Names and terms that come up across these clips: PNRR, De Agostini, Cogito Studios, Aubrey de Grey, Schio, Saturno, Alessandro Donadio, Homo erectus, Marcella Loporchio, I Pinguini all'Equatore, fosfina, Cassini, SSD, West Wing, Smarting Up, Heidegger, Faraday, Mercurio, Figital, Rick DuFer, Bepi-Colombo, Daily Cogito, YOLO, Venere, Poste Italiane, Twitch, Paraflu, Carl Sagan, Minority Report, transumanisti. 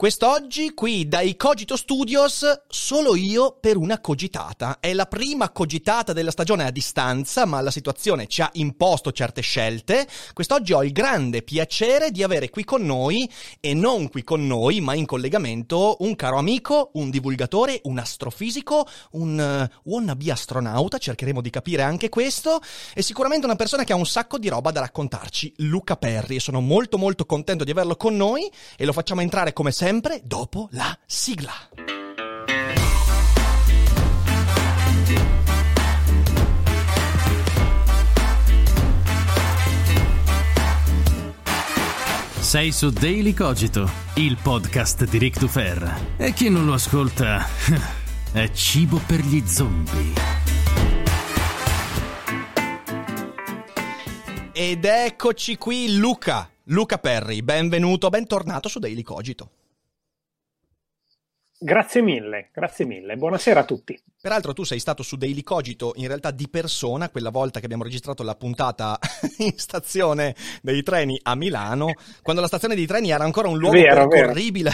Quest'oggi qui dai Cogito Studios solo io per una cogitata. È la prima cogitata della stagione a distanza, ma la situazione ci ha imposto certe scelte. Quest'oggi ho il grande piacere di avere qui con noi, e non qui con noi, ma in collegamento, un caro amico, un divulgatore, un astrofisico, un wannabe astronauta, cercheremo di capire anche questo, e sicuramente una persona che ha un sacco di roba da raccontarci, Luca Perri. Sono molto molto contento di averlo con noi e lo facciamo entrare come sempre dopo la sigla. Sei su Daily Cogito, il podcast di Rick DuFer. E chi non lo ascolta è cibo per gli zombie. Ed eccoci qui, Luca Perri, benvenuto, bentornato su Daily Cogito. Grazie mille, buonasera a tutti. Peraltro tu sei stato su Daily Cogito in realtà di persona quella volta che abbiamo registrato la puntata in stazione dei treni a Milano, quando la stazione dei treni era ancora un luogo percorribile.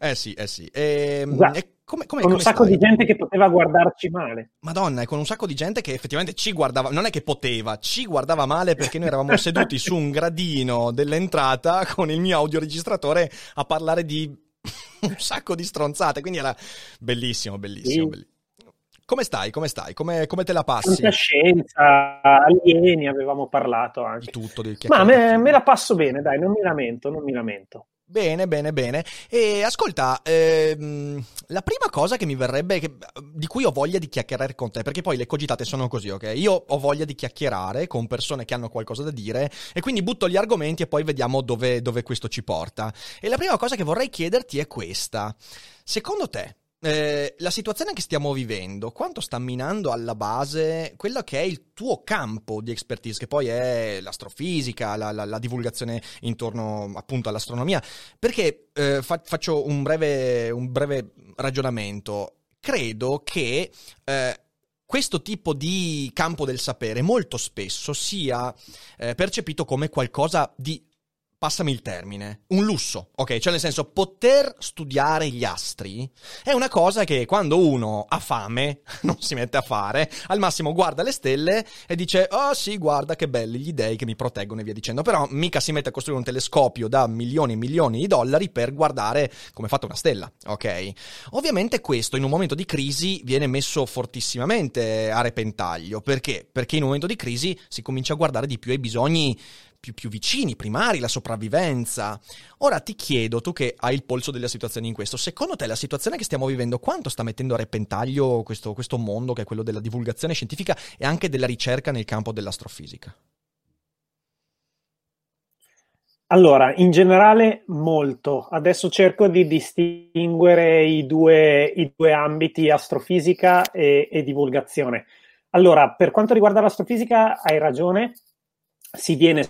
Eh sì. Come con un sacco di gente che poteva guardarci male. Madonna, e con un sacco di gente che effettivamente ci guardava, non è che poteva, ci guardava male, perché noi eravamo seduti su un gradino dell'entrata con il mio audioregistratore a parlare di un sacco di stronzate, quindi era bellissimo. Sì. Bellissimo. Come stai? Come te la passi? Scienza, alieni, avevamo parlato anche. Di tutto. Ma me la passo bene, dai, non mi lamento. Bene. E ascolta, la prima cosa che mi verrebbe, di cui ho voglia di chiacchierare con te, perché poi le cogitate sono così, ok? Io ho voglia di chiacchierare con persone che hanno qualcosa da dire e quindi butto gli argomenti e poi vediamo dove questo ci porta. E la prima cosa che vorrei chiederti è questa. Secondo te, la situazione che stiamo vivendo, quanto sta minando alla base quello che è il tuo campo di expertise, che poi è l'astrofisica, la divulgazione intorno appunto all'astronomia? Perché faccio un breve ragionamento. Credo che questo tipo di campo del sapere molto spesso sia percepito come qualcosa di, passami il termine, un lusso, ok? Cioè, nel senso, poter studiare gli astri è una cosa che quando uno ha fame non si mette a fare, al massimo guarda le stelle e dice «Oh sì, guarda che belli gli dei che mi proteggono» e via dicendo, però mica si mette a costruire un telescopio da milioni e milioni di dollari per guardare come è fatta una stella, ok? Ovviamente questo in un momento di crisi viene messo fortissimamente a repentaglio, perché? Perché in un momento di crisi si comincia a guardare di più ai bisogni più vicini, primari, la sopravvivenza. Ora ti chiedo, tu che hai il polso della situazione in questo, secondo te la situazione che stiamo vivendo quanto sta mettendo a repentaglio questo mondo che è quello della divulgazione scientifica e anche della ricerca nel campo dell'astrofisica? Allora, in generale molto. Adesso cerco di distinguere i due ambiti, astrofisica e divulgazione. Allora, per quanto riguarda l'astrofisica, hai ragione, si viene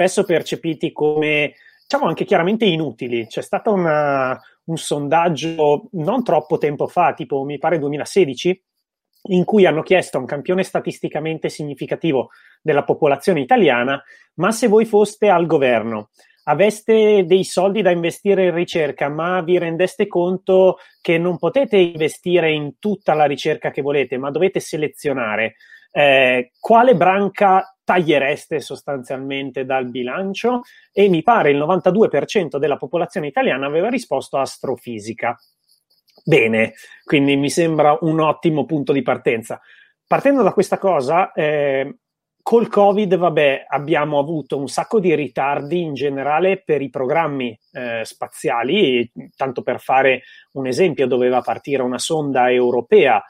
spesso percepiti come, diciamo, anche chiaramente inutili. C'è stato un sondaggio non troppo tempo fa, tipo mi pare 2016, in cui hanno chiesto un campione statisticamente significativo della popolazione italiana: ma se voi foste al governo, aveste dei soldi da investire in ricerca, ma vi rendeste conto che non potete investire in tutta la ricerca che volete, ma dovete selezionare, quale branca tagliereste sostanzialmente dal bilancio? E mi pare il 92% della popolazione italiana aveva risposto astrofisica. Bene, quindi mi sembra un ottimo punto di partenza. Partendo da questa cosa, col Covid, abbiamo avuto un sacco di ritardi in generale per i programmi spaziali. Tanto per fare un esempio, doveva partire una sonda europea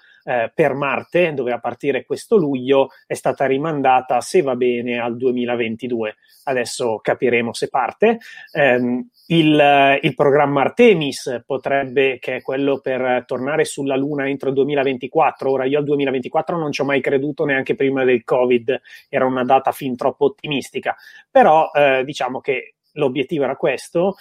per Marte, doveva partire questo luglio, è stata rimandata, se va bene, al 2022. Adesso capiremo se parte. Il programma Artemis potrebbe, che è quello per tornare sulla Luna entro il 2024. Ora, io al 2024 non ci ho mai creduto, neanche prima del Covid, era una data fin troppo ottimistica, però diciamo che l'obiettivo era questo.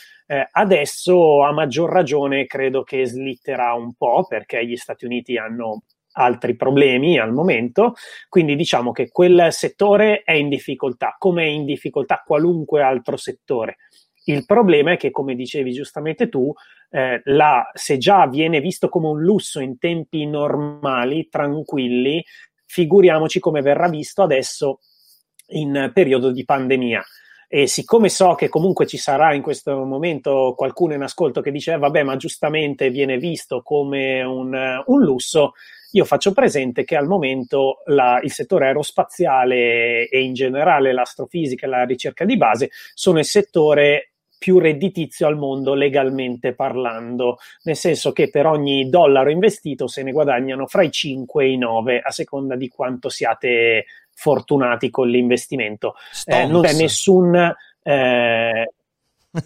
Adesso a maggior ragione credo che slitterà un po', perché gli Stati Uniti hanno altri problemi al momento, quindi diciamo che quel settore è in difficoltà, come è in difficoltà qualunque altro settore. Il problema è che, come dicevi giustamente tu, se già viene visto come un lusso in tempi normali, tranquilli, figuriamoci come verrà visto adesso in periodo di pandemia. E siccome so che comunque ci sarà in questo momento qualcuno in ascolto che dice vabbè, ma giustamente viene visto come un lusso, io faccio presente che al momento il settore aerospaziale e in generale l'astrofisica e la ricerca di base sono il settore più redditizio al mondo legalmente parlando, nel senso che per ogni dollaro investito se ne guadagnano fra i 5 e i 9 a seconda di quanto siate fortunati con l'investimento. Non c'è nessun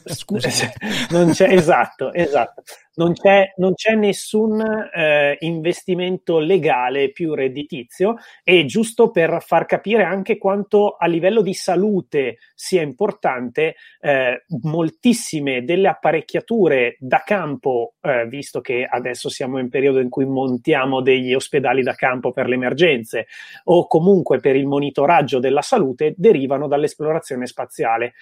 scusa, non c'è esatto. Non c'è nessun investimento legale più redditizio. E giusto per far capire anche quanto a livello di salute sia importante, moltissime delle apparecchiature da campo, visto che adesso siamo in periodo in cui montiamo degli ospedali da campo per le emergenze o comunque per il monitoraggio della salute, derivano dall'esplorazione spaziale.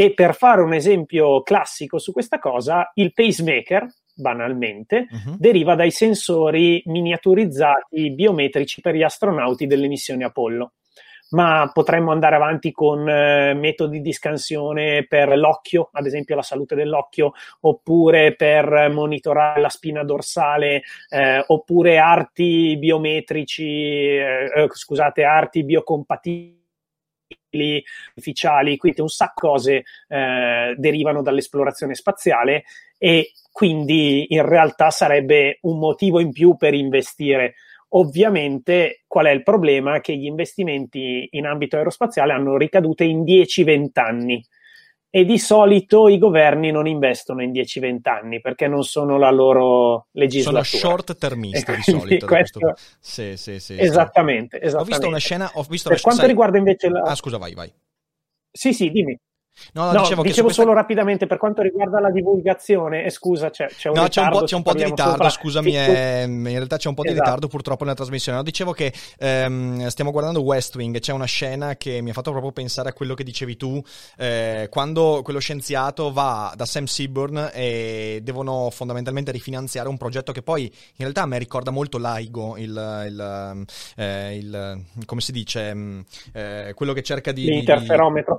E per fare un esempio classico su questa cosa, il pacemaker, banalmente, deriva dai sensori miniaturizzati biometrici per gli astronauti delle missioni Apollo. Ma potremmo andare avanti con metodi di scansione per l'occhio, ad esempio la salute dell'occhio, oppure per monitorare la spina dorsale, oppure arti biometrici, arti biocompatibili, artificiali, quindi un sacco di cose derivano dall'esplorazione spaziale, e quindi in realtà sarebbe un motivo in più per investire. Ovviamente qual è il problema? Che gli investimenti in ambito aerospaziale hanno ricadute in 10-20 anni e di solito i governi non investono in 10-20 anni perché non sono la loro legislatura. Sono short termista di solito. Questo... Sì. Esattamente. Ho visto per quanto riguarda invece la... Ah, scusa, vai. Sì, dimmi. No, dicevo questa... solo rapidamente per quanto riguarda la divulgazione, scusa, c'è un po' di ritardo, in realtà esatto. Ritardo purtroppo nella trasmissione. No, dicevo che stiamo guardando West Wing, c'è una scena che mi ha fatto proprio pensare a quello che dicevi tu, quando quello scienziato va da Sam Seaborn e devono fondamentalmente rifinanziare un progetto che poi in realtà a me ricorda molto LIGO, quello che cerca di... L'interferometro,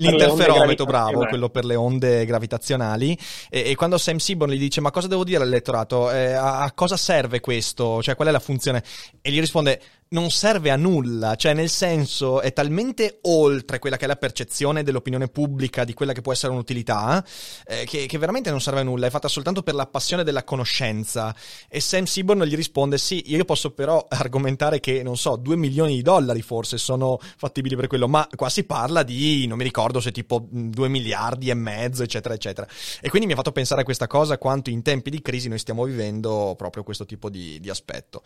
bravo. Quello per le onde gravitazionali, e quando Sam Seaborn gli dice ma cosa devo dire all'elettorato, a cosa serve questo, cioè qual è la funzione, e gli risponde non serve a nulla, cioè nel senso è talmente oltre quella che è la percezione dell'opinione pubblica di quella che può essere un'utilità, che veramente non serve a nulla, è fatta soltanto per la passione della conoscenza. E Sam Seaborn gli risponde sì, io posso però argomentare che non so, 2 milioni di dollari forse sono fattibili per quello, ma qua si parla di, non mi ricordo se tipo 2,5 miliardi, eccetera, e quindi mi ha fatto pensare a questa cosa, quanto in tempi di crisi noi stiamo vivendo proprio questo tipo di aspetto.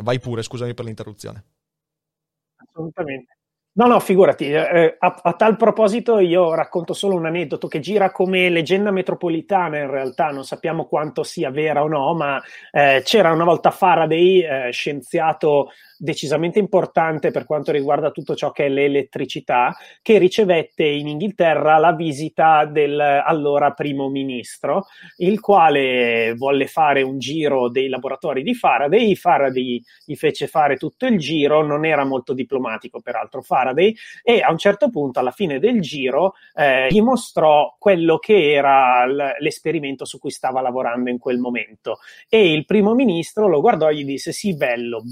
Vai pure, scusami per l'interruzione. Assolutamente. No, figurati, a tal proposito io racconto solo un aneddoto che gira come leggenda metropolitana, in realtà non sappiamo quanto sia vera o no, ma c'era una volta Faraday, scienziato decisamente importante per quanto riguarda tutto ciò che è l'elettricità, che ricevette in Inghilterra la visita del allora primo ministro, il quale volle fare un giro dei laboratori di Faraday. Faraday gli fece fare tutto il giro, non era molto diplomatico peraltro Faraday, e a un certo punto alla fine del giro gli mostrò quello che era l'esperimento su cui stava lavorando in quel momento, e il primo ministro lo guardò e gli disse sì, bello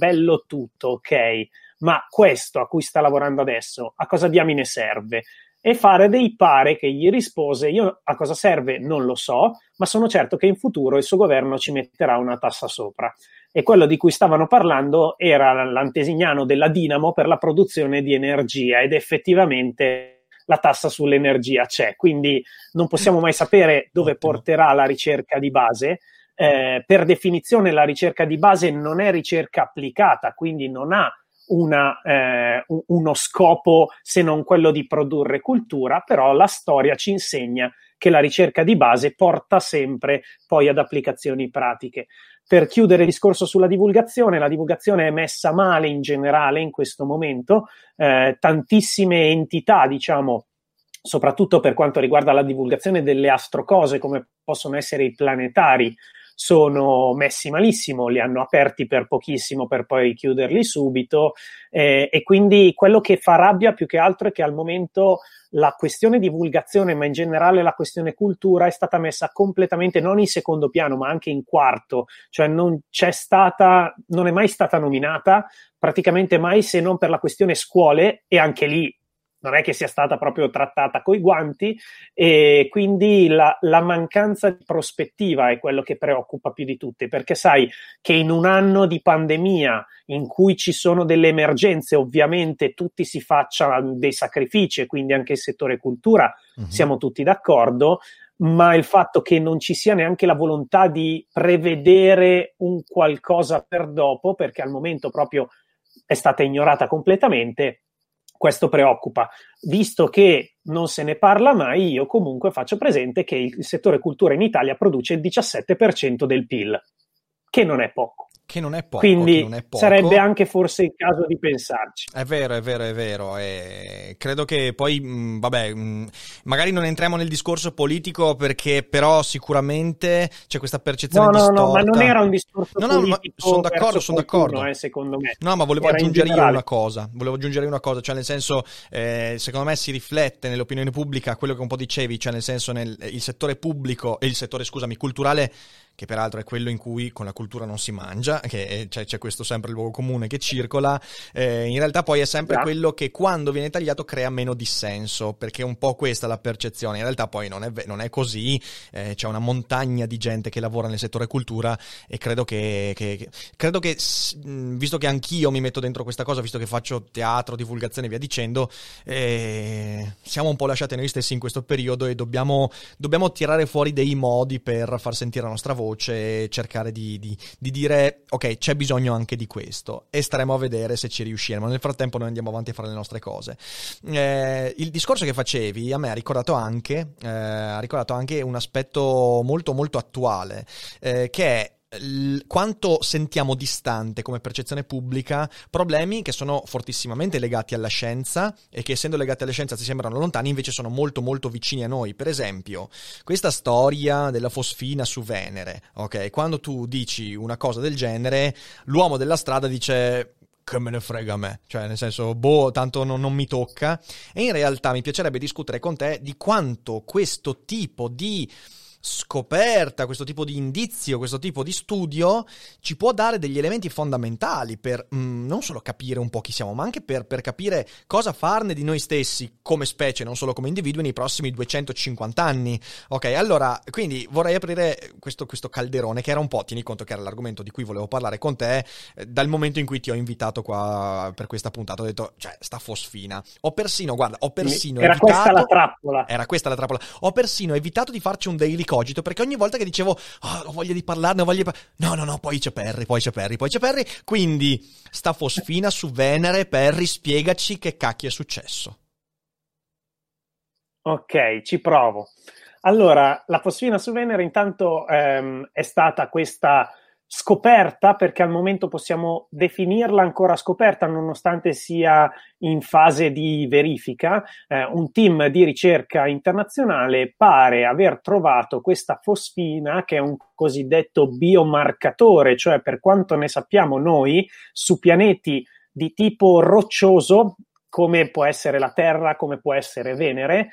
tutto, ok, ma questo a cui sta lavorando adesso a cosa diamine serve? E Faraday pare che gli rispose io a cosa serve non lo so, ma sono certo che in futuro il suo governo ci metterà una tassa sopra. e quello di cui stavano parlando era l'antesignano della dinamo per la produzione di energia, ed effettivamente la tassa sull'energia c'è, quindi non possiamo mai sapere dove porterà la ricerca di base. Per definizione la ricerca di base non è ricerca applicata, quindi non ha uno scopo se non quello di produrre cultura, però la storia ci insegna che la ricerca di base porta sempre poi ad applicazioni pratiche. Per chiudere il discorso sulla divulgazione, la divulgazione è messa male in generale in questo momento, tantissime entità, diciamo, soprattutto per quanto riguarda la divulgazione delle astrocose, come possono essere i planetari, sono messi malissimo, li hanno aperti per pochissimo per poi chiuderli subito, e quindi quello che fa rabbia più che altro è che al momento la questione divulgazione, ma in generale la questione cultura, è stata messa completamente non in secondo piano ma anche in quarto, cioè non è mai stata nominata praticamente mai, se non per la questione scuole, e anche lì non è che sia stata proprio trattata coi guanti, e quindi la mancanza di prospettiva è quello che preoccupa più di tutte, perché sai che in un anno di pandemia in cui ci sono delle emergenze ovviamente tutti si facciano dei sacrifici, quindi anche il settore cultura, siamo tutti d'accordo, ma il fatto che non ci sia neanche la volontà di prevedere un qualcosa per dopo, perché al momento proprio è stata ignorata completamente, questo preoccupa. Visto che non se ne parla mai, io comunque faccio presente che il settore cultura in Italia produce il 17% del PIL, che non è poco. Quindi non è poco. Sarebbe anche forse il caso di pensarci. È vero. Credo che poi, magari non entriamo nel discorso politico, perché però sicuramente c'è questa percezione distorta. No, ma non era un discorso politico. Sono d'accordo. Secondo me. No, ma volevo aggiungere io una cosa. Cioè nel senso, secondo me si riflette nell'opinione pubblica quello che un po' dicevi, cioè nel senso il settore pubblico e il settore, culturale, che peraltro è quello in cui con la cultura non si mangia, che c'è questo sempre luogo comune che circola, in realtà poi è sempre quello che quando viene tagliato crea meno dissenso, perché è un po' questa la percezione, in realtà poi non è così, c'è una montagna di gente che lavora nel settore cultura, e credo che visto che anch'io mi metto dentro questa cosa, visto che faccio teatro, divulgazione e via dicendo, siamo un po' lasciati noi stessi in questo periodo, e dobbiamo tirare fuori dei modi per far sentire la nostra voce, cercare di dire ok, c'è bisogno anche di questo, e staremo a vedere se ci riusciremo. Nel frattempo noi andiamo avanti a fare le nostre cose. Il discorso che facevi a me ha ricordato anche un aspetto molto molto attuale, che è quanto sentiamo distante come percezione pubblica problemi che sono fortissimamente legati alla scienza, e che essendo legati alla scienza ci sembrano lontani, invece sono molto molto vicini a noi. Per esempio questa storia della fosfina su Venere, ok? Quando tu dici una cosa del genere, l'uomo della strada dice che me ne frega a me, cioè nel senso tanto non mi tocca. E in realtà mi piacerebbe discutere con te di quanto questo tipo di scoperta, questo tipo di indizio, questo tipo di studio ci può dare degli elementi fondamentali per non solo capire un po' chi siamo, ma anche per capire cosa farne di noi stessi come specie, non solo come individui, nei prossimi 250 anni. Ok, allora, quindi vorrei aprire questo calderone, che era un po', tieni conto che era l'argomento di cui volevo parlare con te dal momento in cui ti ho invitato qua per questa puntata. Ho detto, sta fosfina. Ho persino era evitato... questa la trappola. Ho persino evitato di farci un daily Cogito, perché ogni volta che dicevo ho voglia di parlarne, no, poi c'è Perri, quindi sta fosfina su Venere, Perri, spiegaci che cacchio è successo. Ok, ci provo. Allora, la fosfina su Venere intanto è stata questa scoperta, perché al momento possiamo definirla ancora scoperta nonostante sia in fase di verifica, un team di ricerca internazionale pare aver trovato questa fosfina, che è un cosiddetto biomarcatore, cioè per quanto ne sappiamo noi, su pianeti di tipo roccioso come può essere la Terra, come può essere Venere,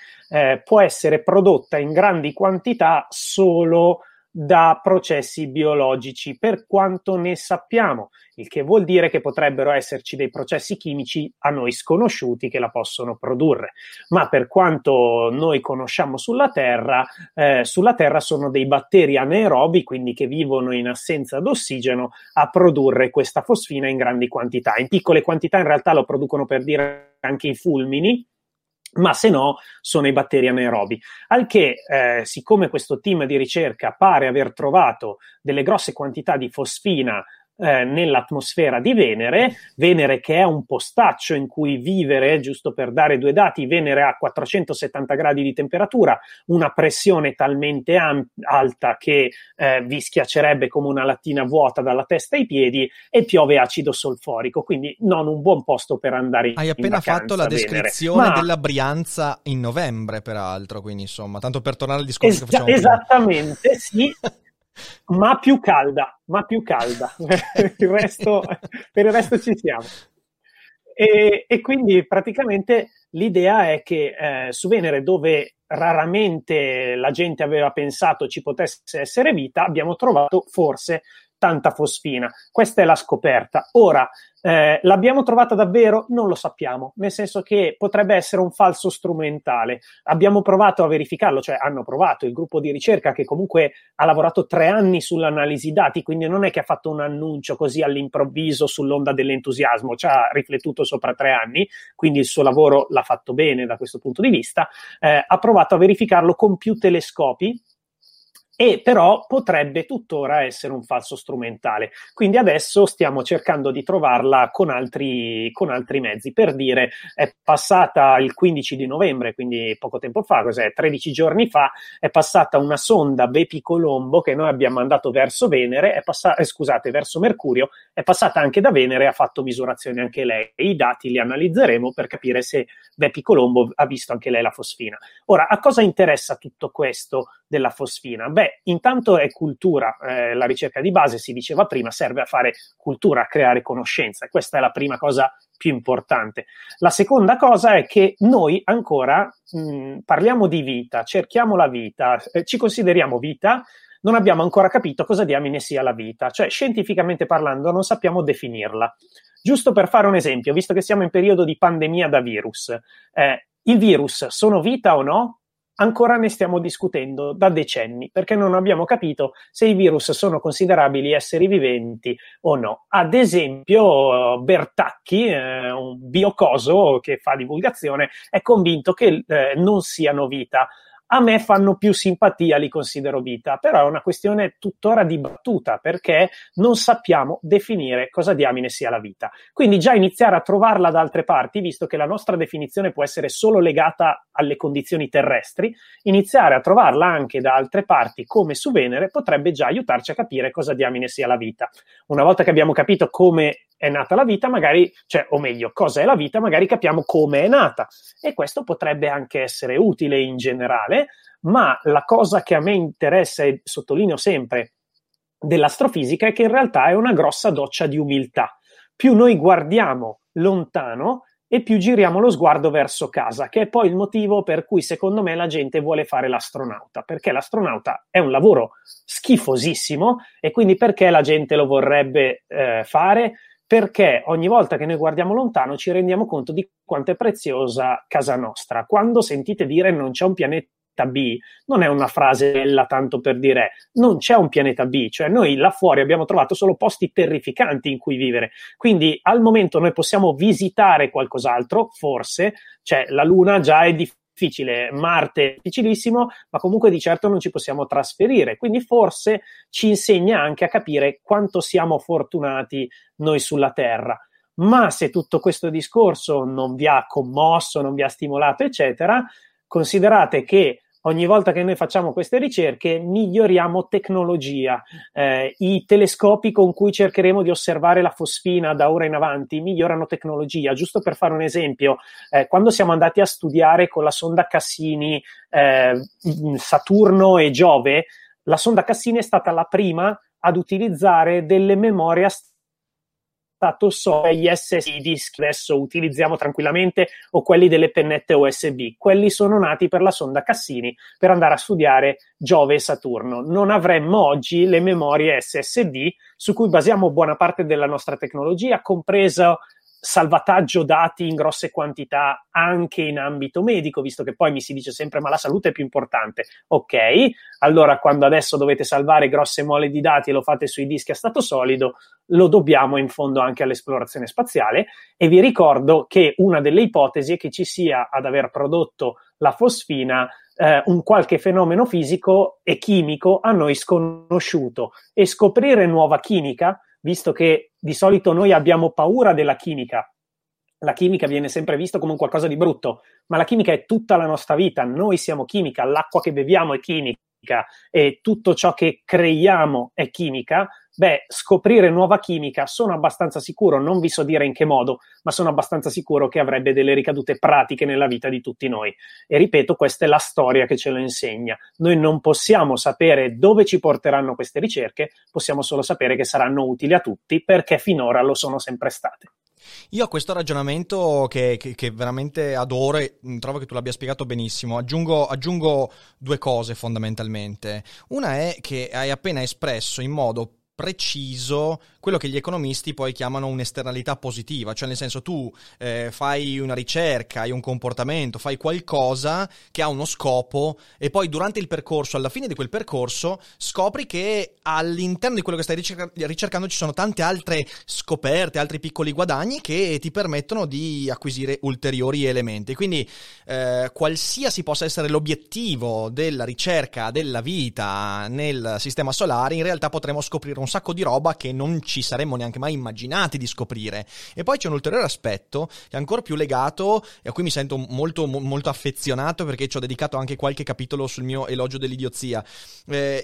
può essere prodotta in grandi quantità solo da processi biologici, per quanto ne sappiamo, il che vuol dire che potrebbero esserci dei processi chimici a noi sconosciuti che la possono produrre, ma per quanto noi conosciamo sulla Terra sono dei batteri anaerobi, quindi che vivono in assenza d'ossigeno, a produrre questa fosfina in grandi quantità. In piccole quantità in realtà lo producono, per dire, anche i fulmini, ma se no sono i batteri anaerobi. Al che, siccome questo team di ricerca pare aver trovato delle grosse quantità di fosfina nell'atmosfera di Venere, che è un postaccio in cui vivere, giusto per dare due dati, Venere ha 470 gradi di temperatura, una pressione talmente alta che vi schiaccerebbe come una lattina vuota dalla testa ai piedi, e piove acido solforico, quindi non un buon posto per andare in vacanza. Hai appena fatto la descrizione della Brianza in novembre, peraltro, quindi insomma, tanto per tornare al discorso che facciamo esattamente prima. Sì. Ma più calda, per il resto ci siamo. E quindi praticamente l'idea è che su Venere, dove raramente la gente aveva pensato ci potesse essere vita, abbiamo trovato forse tanta fosfina. Questa è la scoperta. Ora, l'abbiamo trovata davvero? Non lo sappiamo, nel senso che potrebbe essere un falso strumentale. Abbiamo provato a verificarlo, cioè hanno provato il gruppo di ricerca, che comunque ha lavorato 3 anni sull'analisi dati, quindi non è che ha fatto un annuncio così all'improvviso sull'onda dell'entusiasmo, ci ha riflettuto sopra 3 anni, quindi il suo lavoro l'ha fatto bene da questo punto di vista. Ha provato a verificarlo con più telescopi, e però potrebbe tuttora essere un falso strumentale, quindi adesso stiamo cercando di trovarla con altri mezzi. Per dire, è passata il 15 di novembre, quindi poco tempo fa, 13 giorni fa, è passata una sonda Bepi-Colombo che noi abbiamo mandato verso Venere, verso Mercurio, è passata anche da Venere, ha fatto misurazioni anche lei, e i dati li analizzeremo per capire se Bepi-Colombo ha visto anche lei la fosfina. Ora, a cosa interessa tutto questo della fosfina? Beh, intanto è cultura, la ricerca di base, si diceva prima, serve a fare cultura, a creare conoscenza, e questa è la prima cosa più importante. La seconda cosa è che noi ancora parliamo di vita, cerchiamo la vita, ci consideriamo vita, non abbiamo ancora capito cosa diamine sia la vita, cioè scientificamente parlando non sappiamo definirla. Giusto per fare un esempio, visto che siamo in periodo di pandemia da virus, i virus sono vita o no? Ancora ne stiamo discutendo da decenni, perché non abbiamo capito se i virus sono considerabili esseri viventi o no. Ad esempio Bertacchi, un biocoso che fa divulgazione, è convinto che non siano vita. A me fanno più simpatia, li considero vita, però è una questione tuttora dibattuta, perché non sappiamo definire cosa diamine sia la vita. Quindi già iniziare a trovarla da altre parti, visto che la nostra definizione può essere solo legata alle condizioni terrestri, iniziare a trovarla anche da altre parti, come su Venere, potrebbe già aiutarci a capire cosa diamine sia la vita. Una volta che abbiamo capito come è nata la vita, magari, cosa è la vita, magari capiamo come è nata, e questo potrebbe anche essere utile in generale. Ma la cosa che a me interessa, e sottolineo sempre, dell'astrofisica è che in realtà è una grossa doccia di umiltà. Più noi guardiamo lontano e più giriamo lo sguardo verso casa, che è poi il motivo per cui secondo me la gente vuole fare l'astronauta, perché l'astronauta è un lavoro schifosissimo, e quindi perché la gente lo vorrebbe fare? Perché ogni volta che noi guardiamo lontano ci rendiamo conto di quanto è preziosa casa nostra. Quando sentite dire non c'è un pianeta B, non è una frase bella tanto per dire non c'è un pianeta B, cioè noi là fuori abbiamo trovato solo posti terrificanti in cui vivere. Quindi al momento noi possiamo visitare qualcos'altro, forse, la Luna già è difficile, Marte è difficilissimo, ma comunque di certo non ci possiamo trasferire, quindi forse ci insegna anche a capire quanto siamo fortunati noi sulla Terra. Ma se tutto questo discorso non vi ha commosso, non vi ha stimolato, eccetera, considerate che ogni volta che noi facciamo queste ricerche miglioriamo tecnologia, i telescopi con cui cercheremo di osservare la fosfina da ora in avanti migliorano tecnologia. Giusto per fare un esempio, quando siamo andati a studiare con la sonda Cassini Saturno e Giove, la sonda Cassini è stata la prima ad utilizzare delle memorie stato gli SSD disk adesso utilizziamo tranquillamente o quelli delle pennette USB. Quelli sono nati per la sonda Cassini per andare a studiare Giove e Saturno. Non avremmo oggi le memorie SSD su cui basiamo buona parte della nostra tecnologia, compreso salvataggio dati in grosse quantità anche in ambito medico, visto che poi mi si dice sempre ma la salute è più importante. Ok, allora quando adesso dovete salvare grosse mole di dati e lo fate sui dischi a stato solido, lo dobbiamo in fondo anche all'esplorazione spaziale. E vi ricordo che una delle ipotesi è che ci sia ad aver prodotto la fosfina un qualche fenomeno fisico e chimico a noi sconosciuto, e scoprire nuova chimica, visto che di solito noi abbiamo paura della chimica. La chimica viene sempre vista come un qualcosa di brutto, ma la chimica è tutta la nostra vita. Noi siamo chimica, l'acqua che beviamo è chimica e tutto ciò che creiamo è chimica. Beh, scoprire nuova chimica, sono abbastanza sicuro, non vi so dire in che modo, ma sono abbastanza sicuro che avrebbe delle ricadute pratiche nella vita di tutti noi. E ripeto, questa è la storia che ce lo insegna. Noi non possiamo sapere dove ci porteranno queste ricerche, possiamo solo sapere che saranno utili a tutti, perché finora lo sono sempre state. Io a questo ragionamento che veramente adoro e trovo che tu l'abbia spiegato benissimo, aggiungo due cose fondamentalmente. Una è che hai appena espresso in modo preciso quello che gli economisti poi chiamano un'esternalità positiva, cioè nel senso tu fai una ricerca, hai un comportamento, fai qualcosa che ha uno scopo e poi durante il percorso, alla fine di quel percorso, scopri che all'interno di quello che stai ricercando ci sono tante altre scoperte, altri piccoli guadagni che ti permettono di acquisire ulteriori elementi. Quindi qualsiasi possa essere l'obiettivo della ricerca della vita nel sistema solare, in realtà potremo scoprire un sacco di roba che non ci saremmo neanche mai immaginati di scoprire. E poi c'è un ulteriore aspetto che è ancora più legato e a cui mi sento molto molto affezionato, perché ci ho dedicato anche qualche capitolo sul mio elogio dell'idiozia.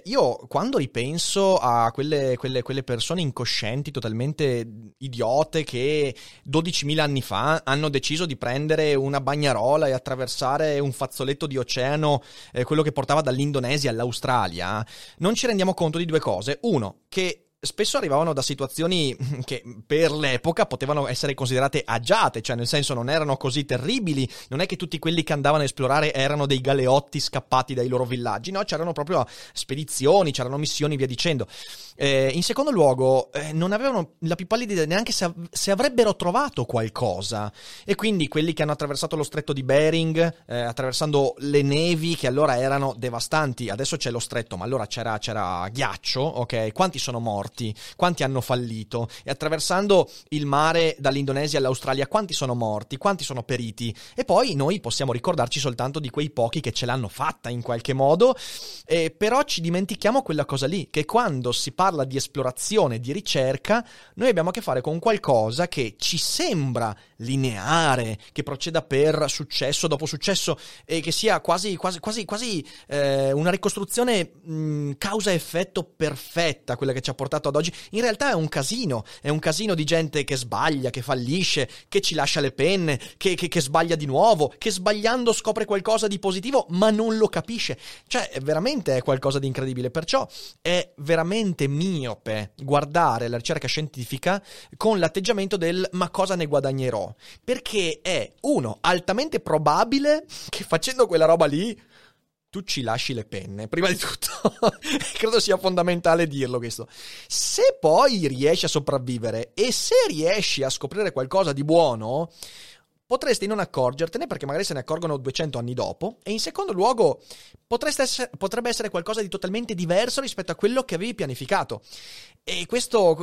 Io quando ripenso a quelle persone incoscienti, totalmente idiote, che 12.000 anni fa hanno deciso di prendere una bagnarola e attraversare un fazzoletto di oceano, quello che portava dall'Indonesia all'Australia, non ci rendiamo conto di due cose. Uno, che spesso arrivavano da situazioni che per l'epoca potevano essere considerate agiate, cioè nel senso non erano così terribili, non è che tutti quelli che andavano a esplorare erano dei galeotti scappati dai loro villaggi, no, c'erano proprio spedizioni, c'erano missioni, via dicendo. In secondo luogo non avevano la più pallida idea neanche se avrebbero trovato qualcosa, e quindi quelli che hanno attraversato lo stretto di Bering, attraversando le nevi che allora erano devastanti, adesso c'è lo stretto ma allora c'era ghiaccio, ok, quanti sono morti? Quanti hanno fallito? E attraversando il mare dall'Indonesia all'Australia, quanti sono morti? Quanti sono periti? E poi noi possiamo ricordarci soltanto di quei pochi che ce l'hanno fatta in qualche modo, però ci dimentichiamo quella cosa lì, che quando si parla di esplorazione, di ricerca, noi abbiamo a che fare con qualcosa che ci sembra lineare, che proceda per successo dopo successo e che sia quasi una ricostruzione causa-effetto perfetta, quella che ci ha portato ad oggi. In realtà è un casino di gente che sbaglia, che fallisce, che ci lascia le penne, che sbaglia di nuovo, che sbagliando scopre qualcosa di positivo ma non lo capisce. Cioè veramente è qualcosa di incredibile, perciò è veramente miope guardare la ricerca scientifica con l'atteggiamento del ma cosa ne guadagnerò, perché è uno, altamente probabile che facendo quella roba lì tu ci lasci le penne, prima di tutto. Credo sia fondamentale dirlo questo. Se poi riesci a sopravvivere e se riesci a scoprire qualcosa di buono, potresti non accorgertene, perché magari se ne accorgono 200 anni dopo. E in secondo luogo potrebbe essere qualcosa di totalmente diverso rispetto a quello che avevi pianificato. E questo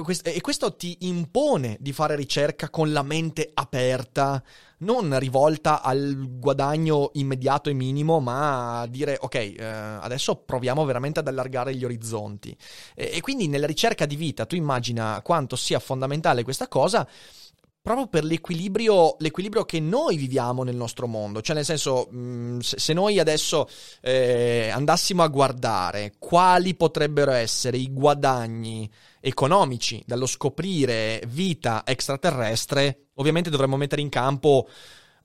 ti impone di fare ricerca con la mente aperta, non rivolta al guadagno immediato e minimo, ma a dire ok, adesso proviamo veramente ad allargare gli orizzonti. E quindi nella ricerca di vita tu immagina quanto sia fondamentale questa cosa, proprio per l'equilibrio che noi viviamo nel nostro mondo. Cioè nel senso, se noi adesso andassimo a guardare quali potrebbero essere i guadagni economici dallo scoprire vita extraterrestre, ovviamente dovremmo mettere in campo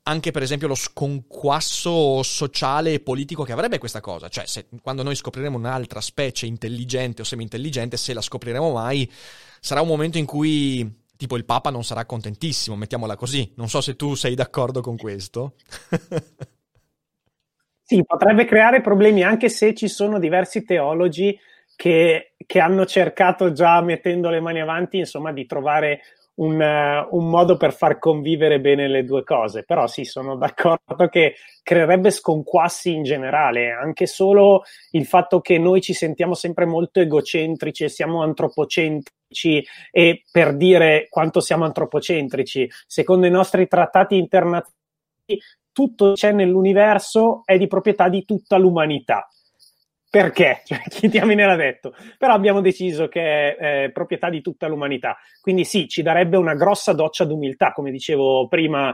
anche per esempio lo sconquasso sociale e politico che avrebbe questa cosa. Cioè quando noi scopriremo un'altra specie intelligente o semi-intelligente, se la scopriremo mai, sarà un momento in cui tipo il Papa non sarà contentissimo, mettiamola così. Non so se tu sei d'accordo con questo. Sì, potrebbe creare problemi, anche se ci sono diversi teologi che hanno cercato, già mettendo le mani avanti, insomma, di trovare un modo per far convivere bene le due cose. Però sì, sono d'accordo che creerebbe sconquassi in generale, anche solo il fatto che noi ci sentiamo sempre molto egocentrici e siamo antropocentrici, e per dire quanto siamo antropocentrici, secondo i nostri trattati internazionali tutto c'è nell'universo è di proprietà di tutta l'umanità. Perché? Cioè, chi diamine l'ha detto? Però abbiamo deciso che è proprietà di tutta l'umanità. Quindi sì, ci darebbe una grossa doccia d'umiltà, come dicevo prima.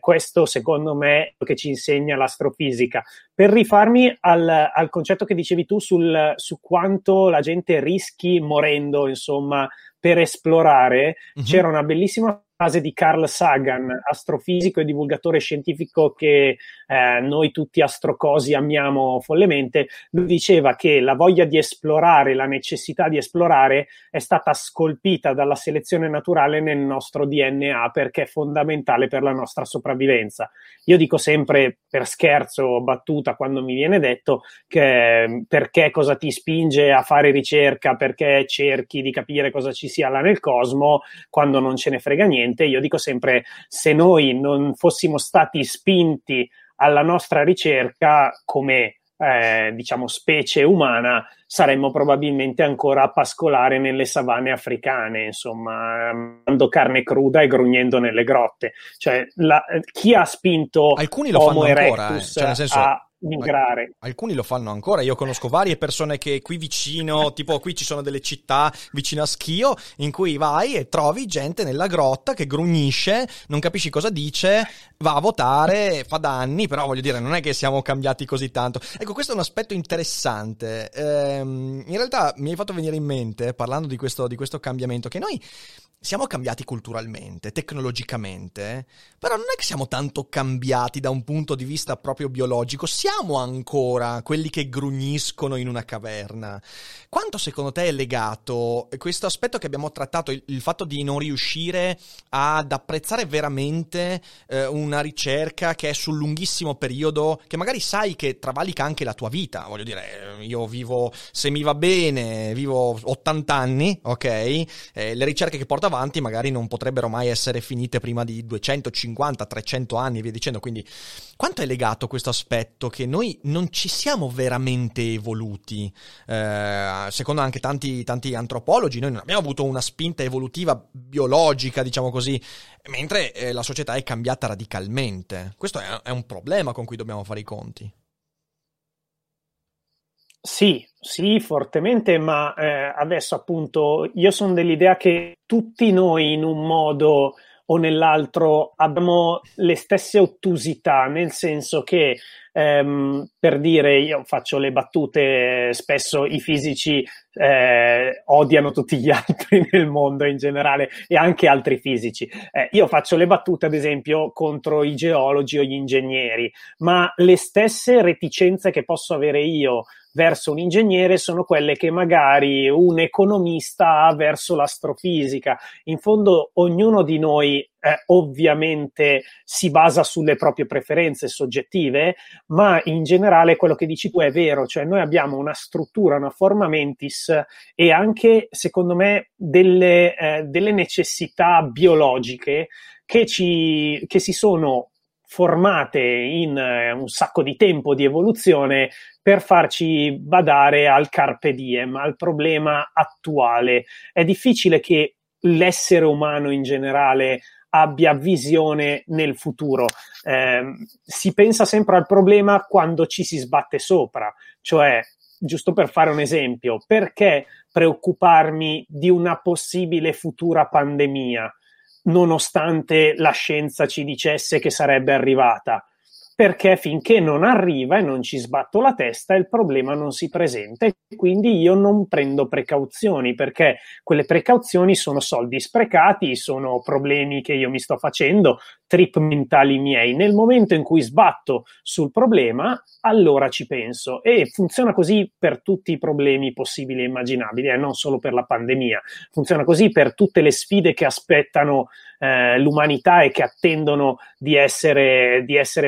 Questo, secondo me, è lo che ci insegna l'astrofisica. Per rifarmi al concetto che dicevi tu su quanto la gente rischi morendo, insomma, per esplorare, c'era una bellissima frase di Carl Sagan, astrofisico e divulgatore scientifico che noi tutti astrocosi amiamo follemente. Lui diceva che la voglia di esplorare, la necessità di esplorare è stata scolpita dalla selezione naturale nel nostro DNA, perché è fondamentale per la nostra sopravvivenza. Io dico sempre, per scherzo o battuta, quando mi viene detto che perché cosa ti spinge a fare ricerca, perché cerchi di capire cosa ci sia là nel cosmo quando non ce ne frega niente, io dico sempre: se noi non fossimo stati spinti alla nostra ricerca come diciamo specie umana, saremmo probabilmente ancora a pascolare nelle savane africane, insomma, mangiando carne cruda e grugnendo nelle grotte. Cioè, chi ha spinto alcuni lo Homo erectus ancora, cioè, a migrare? Alcuni lo fanno ancora. Io conosco varie persone che qui vicino, tipo qui ci sono delle città vicino a Schio, in cui vai e trovi gente nella grotta che grugnisce, non capisci cosa dice, va a votare, fa danni, però voglio dire, non è che siamo cambiati così tanto. Ecco, questo è un aspetto interessante. In realtà mi hai fatto venire in mente, parlando di questo cambiamento, che noi siamo cambiati culturalmente, tecnologicamente, però non è che siamo tanto cambiati da un punto di vista proprio biologico. Siamo ancora quelli che grugniscono in una caverna. Quanto secondo te è legato questo aspetto che abbiamo trattato, il fatto di non riuscire ad apprezzare veramente una ricerca che è sul lunghissimo periodo, che magari sai che travalica anche la tua vita? Voglio dire, io vivo, se mi va bene, vivo 80 anni, ok? Le ricerche che porto avanti magari non potrebbero mai essere finite prima di 250, 300 anni e via dicendo. Quindi quanto è legato questo aspetto che noi non ci siamo veramente evoluti? Secondo anche tanti antropologi, noi non abbiamo avuto una spinta evolutiva biologica, diciamo così, mentre la società è cambiata radicalmente. Questo è un problema con cui dobbiamo fare i conti. Sì, fortemente, ma adesso appunto io sono dell'idea che tutti noi in un modo o nell'altro abbiamo le stesse ottusità, nel senso che per dire, io faccio le battute, spesso i fisici odiano tutti gli altri nel mondo in generale, e anche altri fisici. Io faccio le battute, ad esempio, contro i geologi o gli ingegneri, ma le stesse reticenze che posso avere io verso un ingegnere sono quelle che magari un economista ha verso l'astrofisica. In fondo ognuno di noi ovviamente si basa sulle proprie preferenze soggettive, ma in generale quello che dici tu è vero, cioè noi abbiamo una struttura, una forma mentis e anche, secondo me, delle necessità biologiche che si sono formate in un sacco di tempo di evoluzione per farci badare al carpe diem, al problema attuale. È difficile che l'essere umano in generale abbia visione nel futuro. Si pensa sempre al problema quando ci si sbatte sopra, cioè, giusto per fare un esempio, perché preoccuparmi di una possibile futura pandemia nonostante la scienza ci dicesse che sarebbe arrivata? perché finché non arriva e non ci sbatto la testa il problema non si presenta, e quindi io non prendo precauzioni, perché quelle precauzioni sono soldi sprecati, sono problemi che io mi sto facendo, trip mentali miei. Nel momento in cui sbatto sul problema, allora ci penso, e funziona così per tutti i problemi possibili e immaginabili, non solo per la pandemia, funziona così per tutte le sfide che aspettano l'umanità e che attendono di essere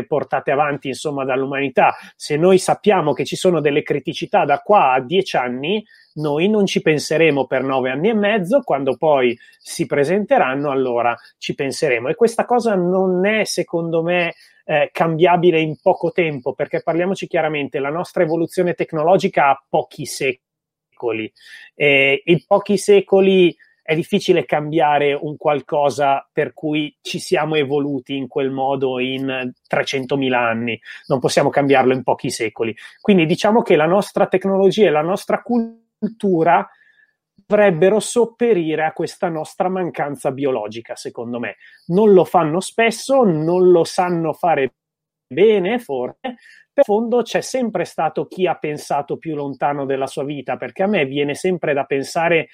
portate avanti, insomma, dall'umanità. Se noi sappiamo che ci sono delle criticità da qua a 10 anni, noi non ci penseremo per 9 anni e mezzo, quando poi si presenteranno allora ci penseremo, e questa cosa non è, secondo me, cambiabile in poco tempo, perché parliamoci chiaramente, la nostra evoluzione tecnologica ha pochi secoli, e in pochi secoli è difficile cambiare un qualcosa per cui ci siamo evoluti in quel modo in 300.000 anni, non possiamo cambiarlo in pochi secoli. Quindi diciamo che la nostra tecnologia e la nostra cultura dovrebbero sopperire a questa nostra mancanza biologica, secondo me. Non lo fanno spesso, non lo sanno fare bene, forse. Per fondo c'è sempre stato chi ha pensato più lontano della sua vita, perché a me viene sempre da pensare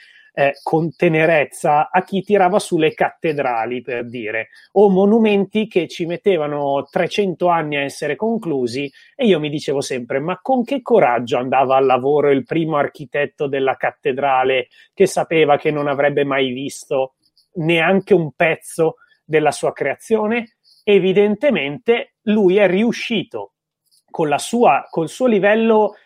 con tenerezza a chi tirava sulle cattedrali, per dire, o monumenti che ci mettevano 300 anni a essere conclusi, e io mi dicevo sempre: ma con che coraggio andava al lavoro il primo architetto della cattedrale, che sapeva che non avrebbe mai visto neanche un pezzo della sua creazione? Evidentemente lui è riuscito col suo livello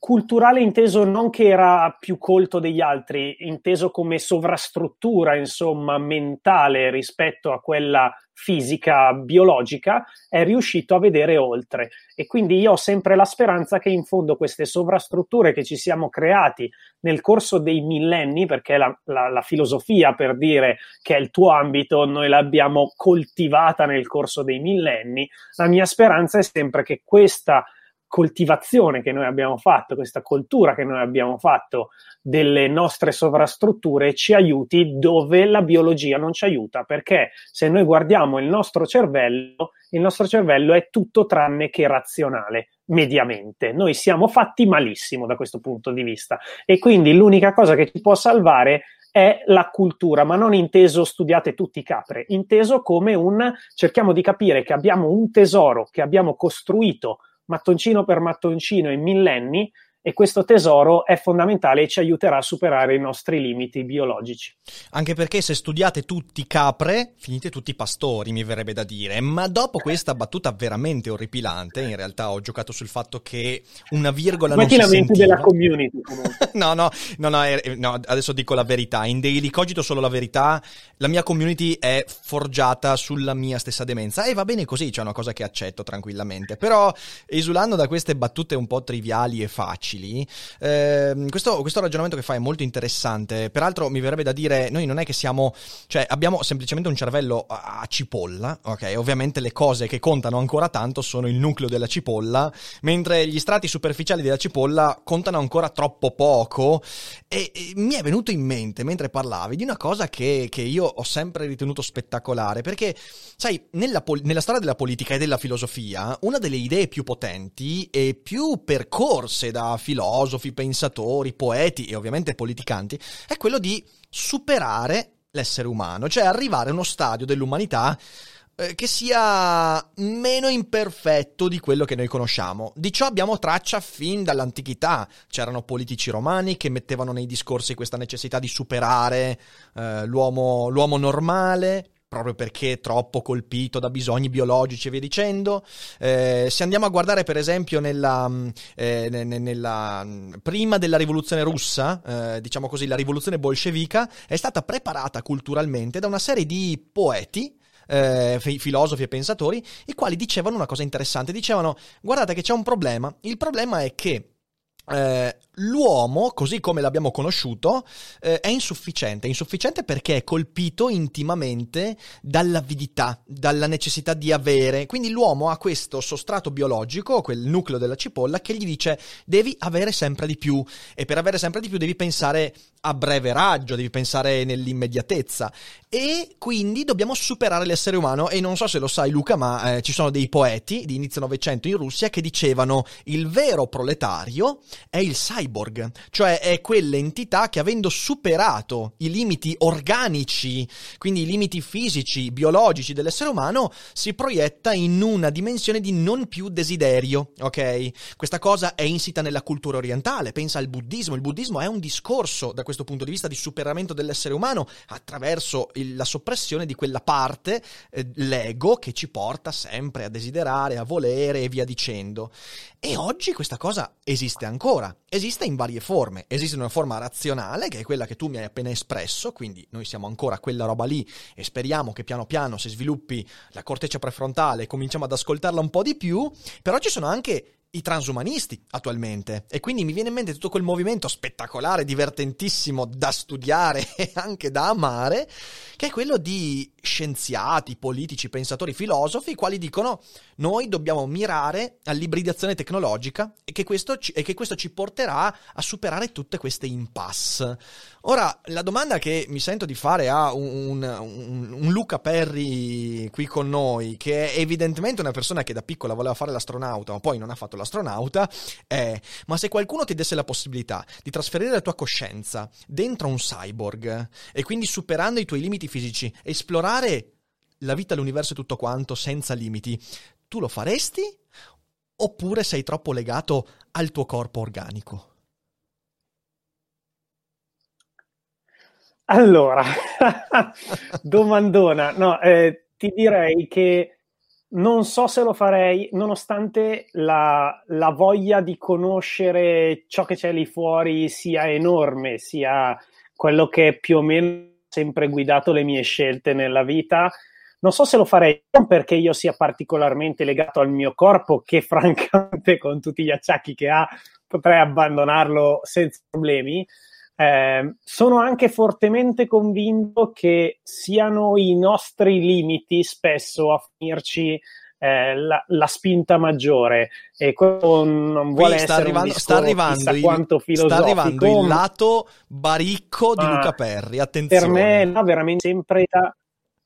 culturale, inteso non che era più colto degli altri, inteso come sovrastruttura, insomma, mentale rispetto a quella fisica, biologica, è riuscito a vedere oltre. E quindi io ho sempre la speranza che in fondo queste sovrastrutture che ci siamo creati nel corso dei millenni, perché la filosofia, per dire, che è il tuo ambito, noi l'abbiamo coltivata nel corso dei millenni, la mia speranza è sempre che questa coltivazione che noi abbiamo fatto, questa cultura che noi abbiamo fatto delle nostre sovrastrutture ci aiuti dove la biologia non ci aiuta, perché se noi guardiamo il nostro cervello è tutto tranne che razionale, mediamente. Noi siamo fatti malissimo da questo punto di vista, e quindi l'unica cosa che ci può salvare è la cultura, ma non inteso studiate tutti i capre, inteso come un cerchiamo di capire che abbiamo un tesoro che abbiamo costruito mattoncino per mattoncino in millenni, e questo tesoro è fondamentale e ci aiuterà a superare i nostri limiti biologici. Anche perché se studiate tutti capre, finite tutti pastori, mi verrebbe da dire. Ma dopo questa battuta veramente orripilante, in realtà ho giocato sul fatto che una virgola non si sentiva. Ma ti lamenti della community? No, adesso dico la verità. In Daily Cogito solo la verità. La mia community è forgiata sulla mia stessa demenza, e va bene così, cioè una cosa che accetto tranquillamente. Però, esulando da queste battute un po' triviali e facili, questo ragionamento che fai è molto interessante. Peraltro mi verrebbe da dire, noi non è che siamo, cioè abbiamo semplicemente un cervello a cipolla, ok? Ovviamente le cose che contano ancora tanto sono il nucleo della cipolla, mentre gli strati superficiali della cipolla contano ancora troppo poco, e mi è venuto in mente mentre parlavi di una cosa che io ho sempre ritenuto spettacolare, perché sai, nella storia della politica e della filosofia, una delle idee più potenti e più percorse da filosofi, pensatori, poeti e ovviamente politicanti è quello di superare l'essere umano, cioè arrivare a uno stadio dell'umanità che sia meno imperfetto di quello che noi conosciamo. Di ciò abbiamo traccia fin dall'antichità. C'erano politici romani che mettevano nei discorsi questa necessità di superare l'uomo normale, proprio perché è troppo colpito da bisogni biologici e via dicendo. Se andiamo a guardare per esempio nella prima della rivoluzione russa, diciamo così, la rivoluzione bolscevica è stata preparata culturalmente da una serie di poeti, filosofi e pensatori, i quali dicevano una cosa interessante, dicevano: guardate che c'è un problema, il problema è che l'uomo, così come l'abbiamo conosciuto, è insufficiente. È insufficiente perché è colpito intimamente dall'avidità, dalla necessità di avere. Quindi l'uomo ha questo sostrato biologico, quel nucleo della cipolla, che gli dice devi avere sempre di più. E per avere sempre di più devi pensare a breve raggio, devi pensare nell'immediatezza. E quindi dobbiamo superare l'essere umano. E non so se lo sai, Luca, ma ci sono dei poeti di inizio Novecento in Russia che dicevano il vero proletario è il cyborg, cioè è quell'entità che, avendo superato i limiti organici, quindi i limiti fisici, biologici dell'essere umano, si proietta in una dimensione di non più desiderio, ok? Questa cosa è insita nella cultura orientale, pensa al buddismo. Il buddismo è un discorso, da questo punto di vista, di superamento dell'essere umano attraverso la soppressione di quella parte, l'ego, che ci porta sempre a desiderare, a volere e via dicendo. E oggi questa cosa esiste ancora, esiste in varie forme. Esiste una forma razionale, che è quella che tu mi hai appena espresso, quindi noi siamo ancora quella roba lì e speriamo che piano piano si sviluppi la corteccia prefrontale e cominciamo ad ascoltarla un po' di più. Però ci sono anche i transumanisti attualmente, e quindi mi viene in mente tutto quel movimento spettacolare, divertentissimo da studiare e anche da amare, che è quello di scienziati, politici, pensatori, filosofi, i quali dicono noi dobbiamo mirare all'ibridazione tecnologica e che questo ci porterà a superare tutte queste impasse. Ora, la domanda che mi sento di fare a un Luca Perri qui con noi, che è evidentemente una persona che da piccola voleva fare l'astronauta ma poi non ha fatto l'astronauta, è: ma se qualcuno ti desse la possibilità di trasferire la tua coscienza dentro un cyborg e quindi, superando i tuoi limiti fisici, esplorare la vita, l'universo e tutto quanto senza limiti, tu lo faresti? Oppure sei troppo legato al tuo corpo organico? Allora, domandona. No, ti direi che non so se lo farei, nonostante la voglia di conoscere ciò che c'è lì fuori sia enorme, sia quello che più o meno sempre guidato le mie scelte nella vita. Non so se lo farei, non perché io sia particolarmente legato al mio corpo, che francamente, con tutti gli acciacchi che ha, potrei abbandonarlo senza problemi. Sono anche fortemente convinto che siano i nostri limiti spesso a finirci la spinta maggiore, e questo non vuole essere un discorso chissà quanto filosofico. Sta arrivando il lato baricco di Luca Perri, attenzione. Per me no, veramente sempre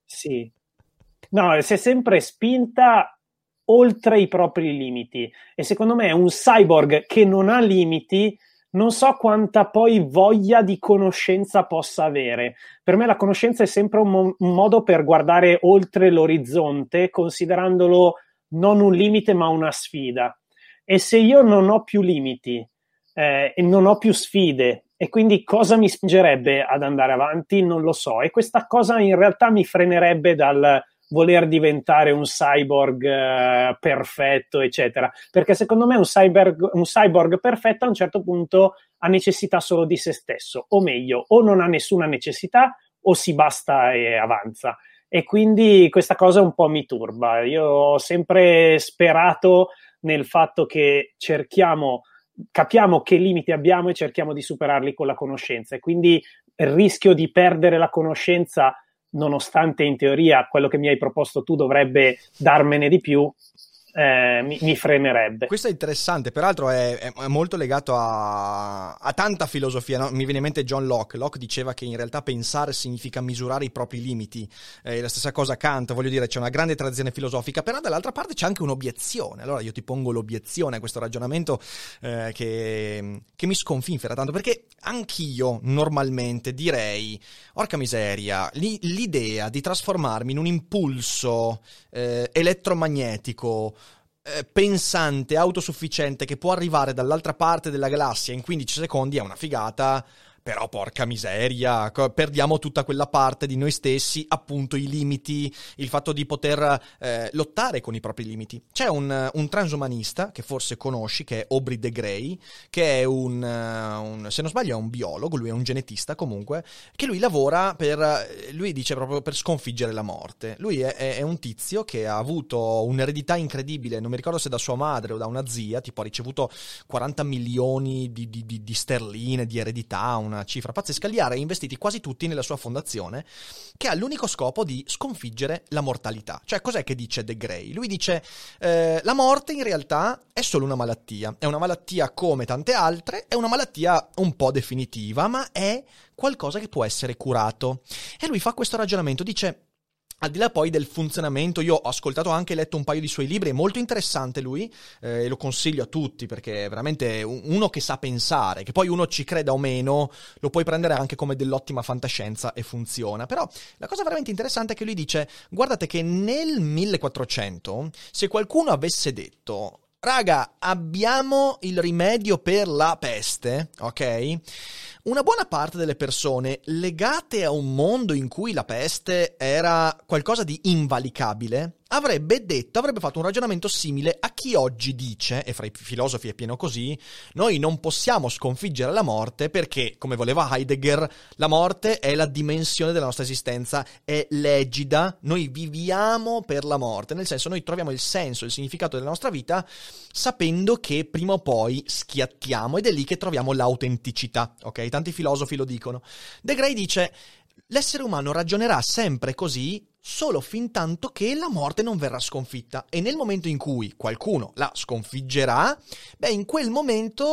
sì. No, si è sempre spinta oltre i propri limiti, e secondo me un cyborg che non ha limiti non so quanta poi voglia di conoscenza possa avere. Per me la conoscenza è sempre un modo per guardare oltre l'orizzonte, considerandolo non un limite ma una sfida. E se io non ho più limiti e non ho più sfide, e quindi cosa mi spingerebbe ad andare avanti? Non lo so. E questa cosa in realtà mi frenerebbe dal voler diventare un cyborg perfetto, eccetera, perché secondo me un cyborg perfetto a un certo punto ha necessità solo di se stesso, o meglio, o non ha nessuna necessità o si basta e avanza. E quindi questa cosa un po' mi turba. Io ho sempre sperato nel fatto che capiamo che limiti abbiamo e cerchiamo di superarli con la conoscenza, e quindi il rischio di perdere la conoscenza, nonostante in teoria quello che mi hai proposto tu dovrebbe darmene di più, mi frenerebbe. Questo è interessante, peraltro è molto legato a tanta filosofia, no? Mi viene in mente John Locke. Locke diceva che in realtà pensare significa misurare i propri limiti, la stessa cosa Kant. Voglio dire, c'è una grande tradizione filosofica, però dall'altra parte c'è anche un'obiezione. Allora io ti pongo l'obiezione a questo ragionamento che mi sconfinfera tanto, perché anch'io normalmente direi: orca miseria, l'idea di trasformarmi in un impulso elettromagnetico pensante, autosufficiente, che può arrivare dall'altra parte della galassia in 15 secondi è una figata, però porca miseria, perdiamo tutta quella parte di noi stessi, appunto i limiti, il fatto di poter lottare con i propri limiti. C'è un transumanista che forse conosci, che è Aubrey de Grey, che è un se non sbaglio è un biologo, lui è un genetista comunque, che lui lavora lui dice proprio per sconfiggere la morte. Lui è un tizio che ha avuto un'eredità incredibile, non mi ricordo se da sua madre o da una zia, tipo ha ricevuto 40 milioni di sterline di eredità, una cifra pazzesca, li ha reinvestiti quasi tutti nella sua fondazione, che ha l'unico scopo di sconfiggere la mortalità. Cioè, cos'è che dice De Grey? Lui dice la morte in realtà è solo una malattia, è una malattia come tante altre, è una malattia un po' definitiva, ma è qualcosa che può essere curato. E lui fa questo ragionamento, dice, al di là poi del funzionamento, io ho ascoltato anche e letto un paio di suoi libri, è molto interessante lui, e lo consiglio a tutti perché è veramente uno che sa pensare, che poi uno ci creda o meno, lo puoi prendere anche come dell'ottima fantascienza e funziona. Però la cosa veramente interessante è che lui dice, guardate che nel 1400, se qualcuno avesse detto, raga, abbiamo il rimedio per la peste, ok? Una buona parte delle persone legate a un mondo in cui la peste era qualcosa di invalicabile, avrebbe fatto un ragionamento simile a chi oggi dice, e fra i filosofi è pieno così, noi non possiamo sconfiggere la morte perché, come voleva Heidegger, la morte è la dimensione della nostra esistenza, è l'egida, noi viviamo per la morte, nel senso noi troviamo il senso, il significato della nostra vita sapendo che prima o poi schiattiamo, ed è lì che troviamo l'autenticità, ok? Tanti filosofi lo dicono. De Grey dice, l'essere umano ragionerà sempre così solo fin tanto che la morte non verrà sconfitta, e nel momento in cui qualcuno la sconfiggerà, beh, in quel momento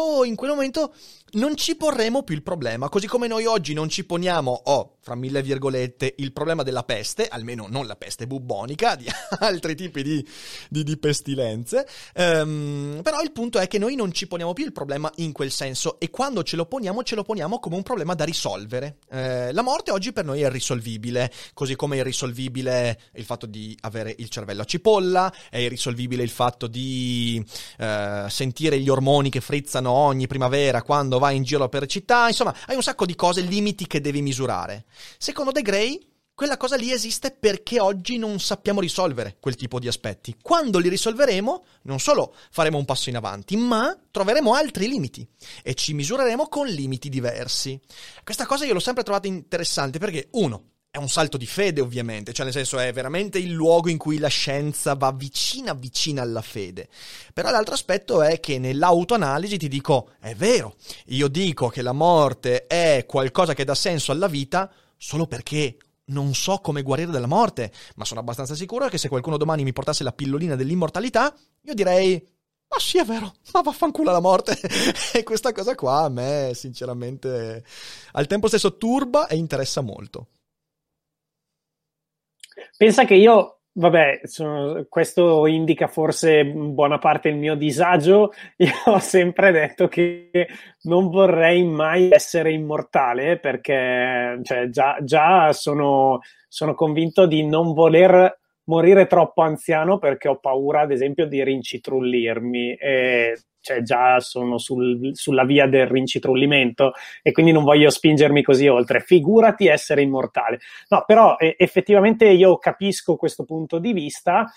non ci porremo più il problema, così come noi oggi non ci poniamo, fra mille virgolette, il problema della peste, almeno non la peste bubbonica, di altri tipi di pestilenze, però il punto è che noi non ci poniamo più il problema in quel senso, e quando ce lo poniamo come un problema da risolvere. La morte oggi per noi è irrisolvibile, così come è irrisolvibile il fatto di avere il cervello a cipolla, è irrisolvibile il fatto di sentire gli ormoni che frizzano ogni primavera quando vai in giro per città, insomma, hai un sacco di cose, limiti che devi misurare. Secondo De Grey, quella cosa lì esiste perché oggi non sappiamo risolvere quel tipo di aspetti. Quando li risolveremo, non solo faremo un passo in avanti, ma troveremo altri limiti e ci misureremo con limiti diversi. Questa cosa io l'ho sempre trovata interessante perché, uno, è un salto di fede ovviamente, cioè nel senso è veramente il luogo in cui la scienza va vicina alla fede, però l'altro aspetto è che nell'autoanalisi ti dico, è vero, io dico che la morte è qualcosa che dà senso alla vita solo perché non so come guarire dalla morte, ma sono abbastanza sicuro che se qualcuno domani mi portasse la pillolina dell'immortalità, io direi, ma sì, è vero, ma vaffanculo la morte. E questa cosa qua a me sinceramente al tempo stesso turba e interessa molto. Pensa che io, questo indica forse buona parte il mio disagio, io ho sempre detto che non vorrei mai essere immortale perché cioè, già sono convinto di non voler morire troppo anziano perché ho paura ad esempio di rincitrullirmi e cioè già sono sulla via del rincitrullimento e quindi non voglio spingermi così oltre, figurati essere immortale. No, però effettivamente io capisco questo punto di vista,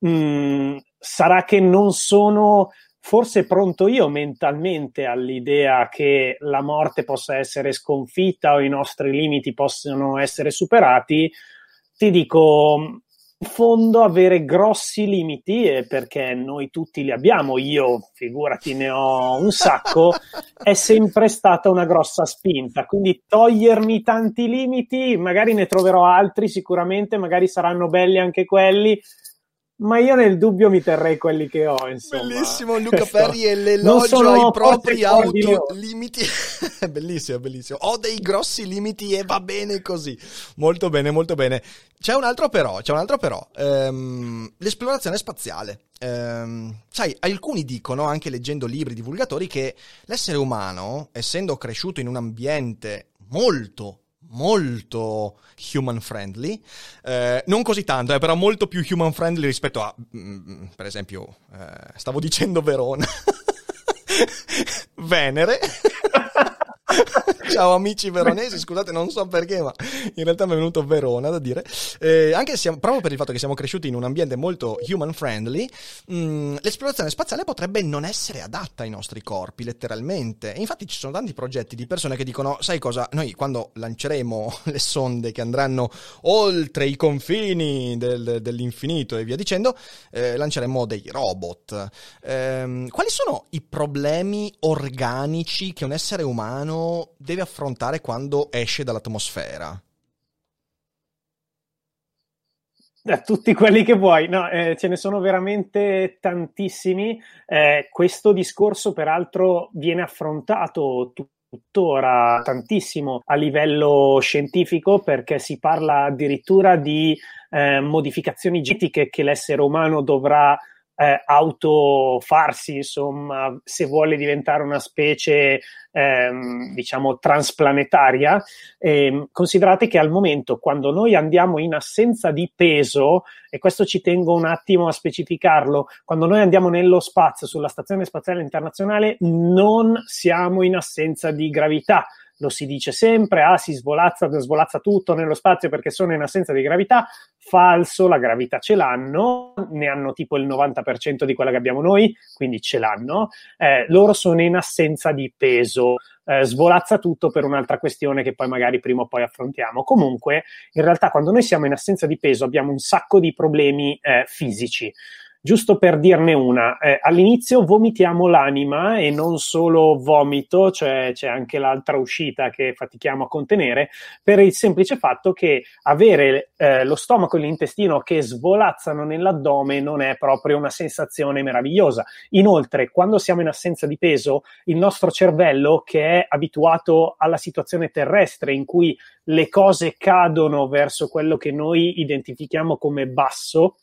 sarà che non sono forse pronto io mentalmente all'idea che la morte possa essere sconfitta o i nostri limiti possano essere superati. Ti dico, in fondo avere grossi limiti, perché noi tutti li abbiamo, io figurati ne ho un sacco, è sempre stata una grossa spinta, quindi togliermi tanti limiti, magari ne troverò altri sicuramente, magari saranno belli anche quelli, ma io nel dubbio mi terrei quelli che ho, insomma. Bellissimo, Luca Perri e l'elogio ai propri autolimiti. bellissimo. Ho dei grossi limiti e va bene così. Molto bene. C'è un altro però. L'esplorazione spaziale. Sai, alcuni dicono, anche leggendo libri divulgatori, che l'essere umano, essendo cresciuto in un ambiente molto human friendly, non così tanto, però molto più human friendly rispetto a per esempio Verona Venere Ciao amici veronesi, scusate, non so perché, ma in realtà mi è venuto Verona da dire. Anche se siamo, proprio per il fatto che siamo cresciuti in un ambiente molto human friendly, l'esplorazione spaziale potrebbe non essere adatta ai nostri corpi, letteralmente. E infatti ci sono tanti progetti di persone che dicono: sai cosa, noi quando lanceremo le sonde che andranno oltre i confini dell'infinito e via dicendo, lanceremo dei robot. Quali sono i problemi organici che un essere umano deve affrontare quando esce dall'atmosfera? Da tutti quelli che vuoi, no, ce ne sono veramente tantissimi. Questo discorso peraltro viene affrontato tuttora tantissimo a livello scientifico, perché si parla addirittura di modificazioni genetiche che l'essere umano dovrà autofarsi, insomma, se vuole diventare una specie diciamo transplanetaria. Considerate che al momento, quando noi andiamo in assenza di peso, e questo ci tengo un attimo a specificarlo, quando noi andiamo nello spazio sulla Stazione Spaziale Internazionale non siamo in assenza di gravità. Lo si dice sempre: ah, si svolazza tutto nello spazio perché sono in assenza di gravità. Falso, la gravità ce l'hanno, ne hanno tipo il 90% di quella che abbiamo noi, quindi ce l'hanno. Loro sono in assenza di peso. Svolazza tutto per un'altra questione che poi magari prima o poi affrontiamo. Comunque, in realtà, quando noi siamo in assenza di peso abbiamo un sacco di problemi fisici. Giusto per dirne una, all'inizio vomitiamo l'anima, e non solo vomito, cioè c'è anche l'altra uscita che fatichiamo a contenere, per il semplice fatto che avere lo stomaco e l'intestino che svolazzano nell'addome non è proprio una sensazione meravigliosa. Inoltre, quando siamo in assenza di peso, il nostro cervello, che è abituato alla situazione terrestre in cui le cose cadono verso quello che noi identifichiamo come basso,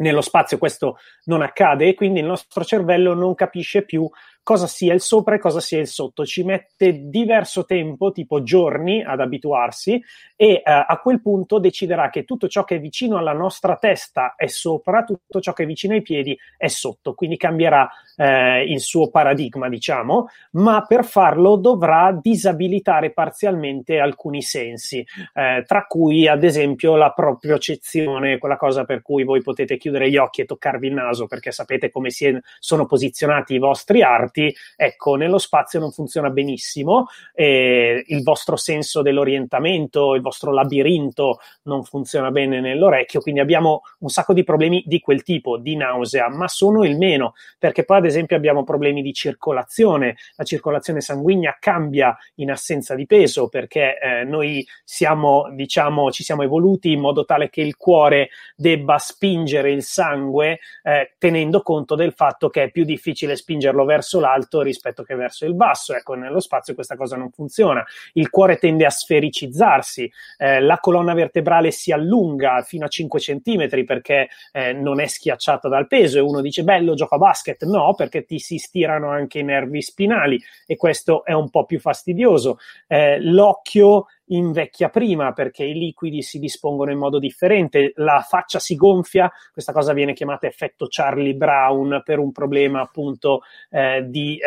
nello spazio questo non accade, e quindi il nostro cervello non capisce più cosa sia il sopra e cosa sia il sotto. Ci mette diverso tempo, tipo giorni, ad abituarsi, e a quel punto deciderà che tutto ciò che è vicino alla nostra testa è sopra, tutto ciò che è vicino ai piedi è sotto, quindi cambierà il suo paradigma, diciamo, ma per farlo dovrà disabilitare parzialmente alcuni sensi, tra cui ad esempio la propriocezione, quella cosa per cui voi potete chiudere gli occhi e toccarvi il naso perché sapete come sono posizionati i vostri arti. Ecco, nello spazio non funziona benissimo, il vostro senso dell'orientamento, il vostro labirinto non funziona bene nell'orecchio, quindi abbiamo un sacco di problemi di quel tipo, di nausea, ma sono il meno, perché poi ad esempio abbiamo problemi di circolazione. La circolazione sanguigna cambia in assenza di peso, perché noi siamo, diciamo, ci siamo evoluti in modo tale che il cuore debba spingere il sangue, tenendo conto del fatto che è più difficile spingerlo verso l'alto rispetto che verso il basso. Ecco, nello spazio questa cosa non funziona. Il cuore tende a sfericizzarsi, la colonna vertebrale si allunga fino a 5 centimetri perché non è schiacciata dal peso, e uno dice: bello, gioco a basket. No, perché ti si stirano anche i nervi spinali, e questo è un po' più fastidioso. L'occhio invecchia prima perché i liquidi si dispongono in modo differente, la faccia si gonfia, questa cosa viene chiamata effetto Charlie Brown per un problema appunto di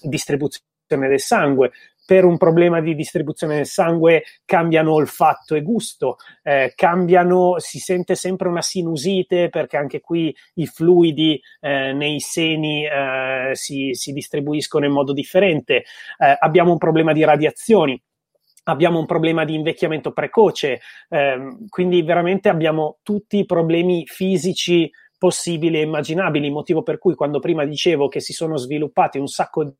distribuzione del sangue. Per un problema di distribuzione del sangue cambiano olfatto e gusto, si sente sempre una sinusite, perché anche qui i fluidi nei seni si distribuiscono in modo differente. Abbiamo un problema di radiazioni, abbiamo un problema di invecchiamento precoce, quindi veramente abbiamo tutti i problemi fisici possibili e immaginabili, motivo per cui quando prima dicevo che si sono sviluppati un sacco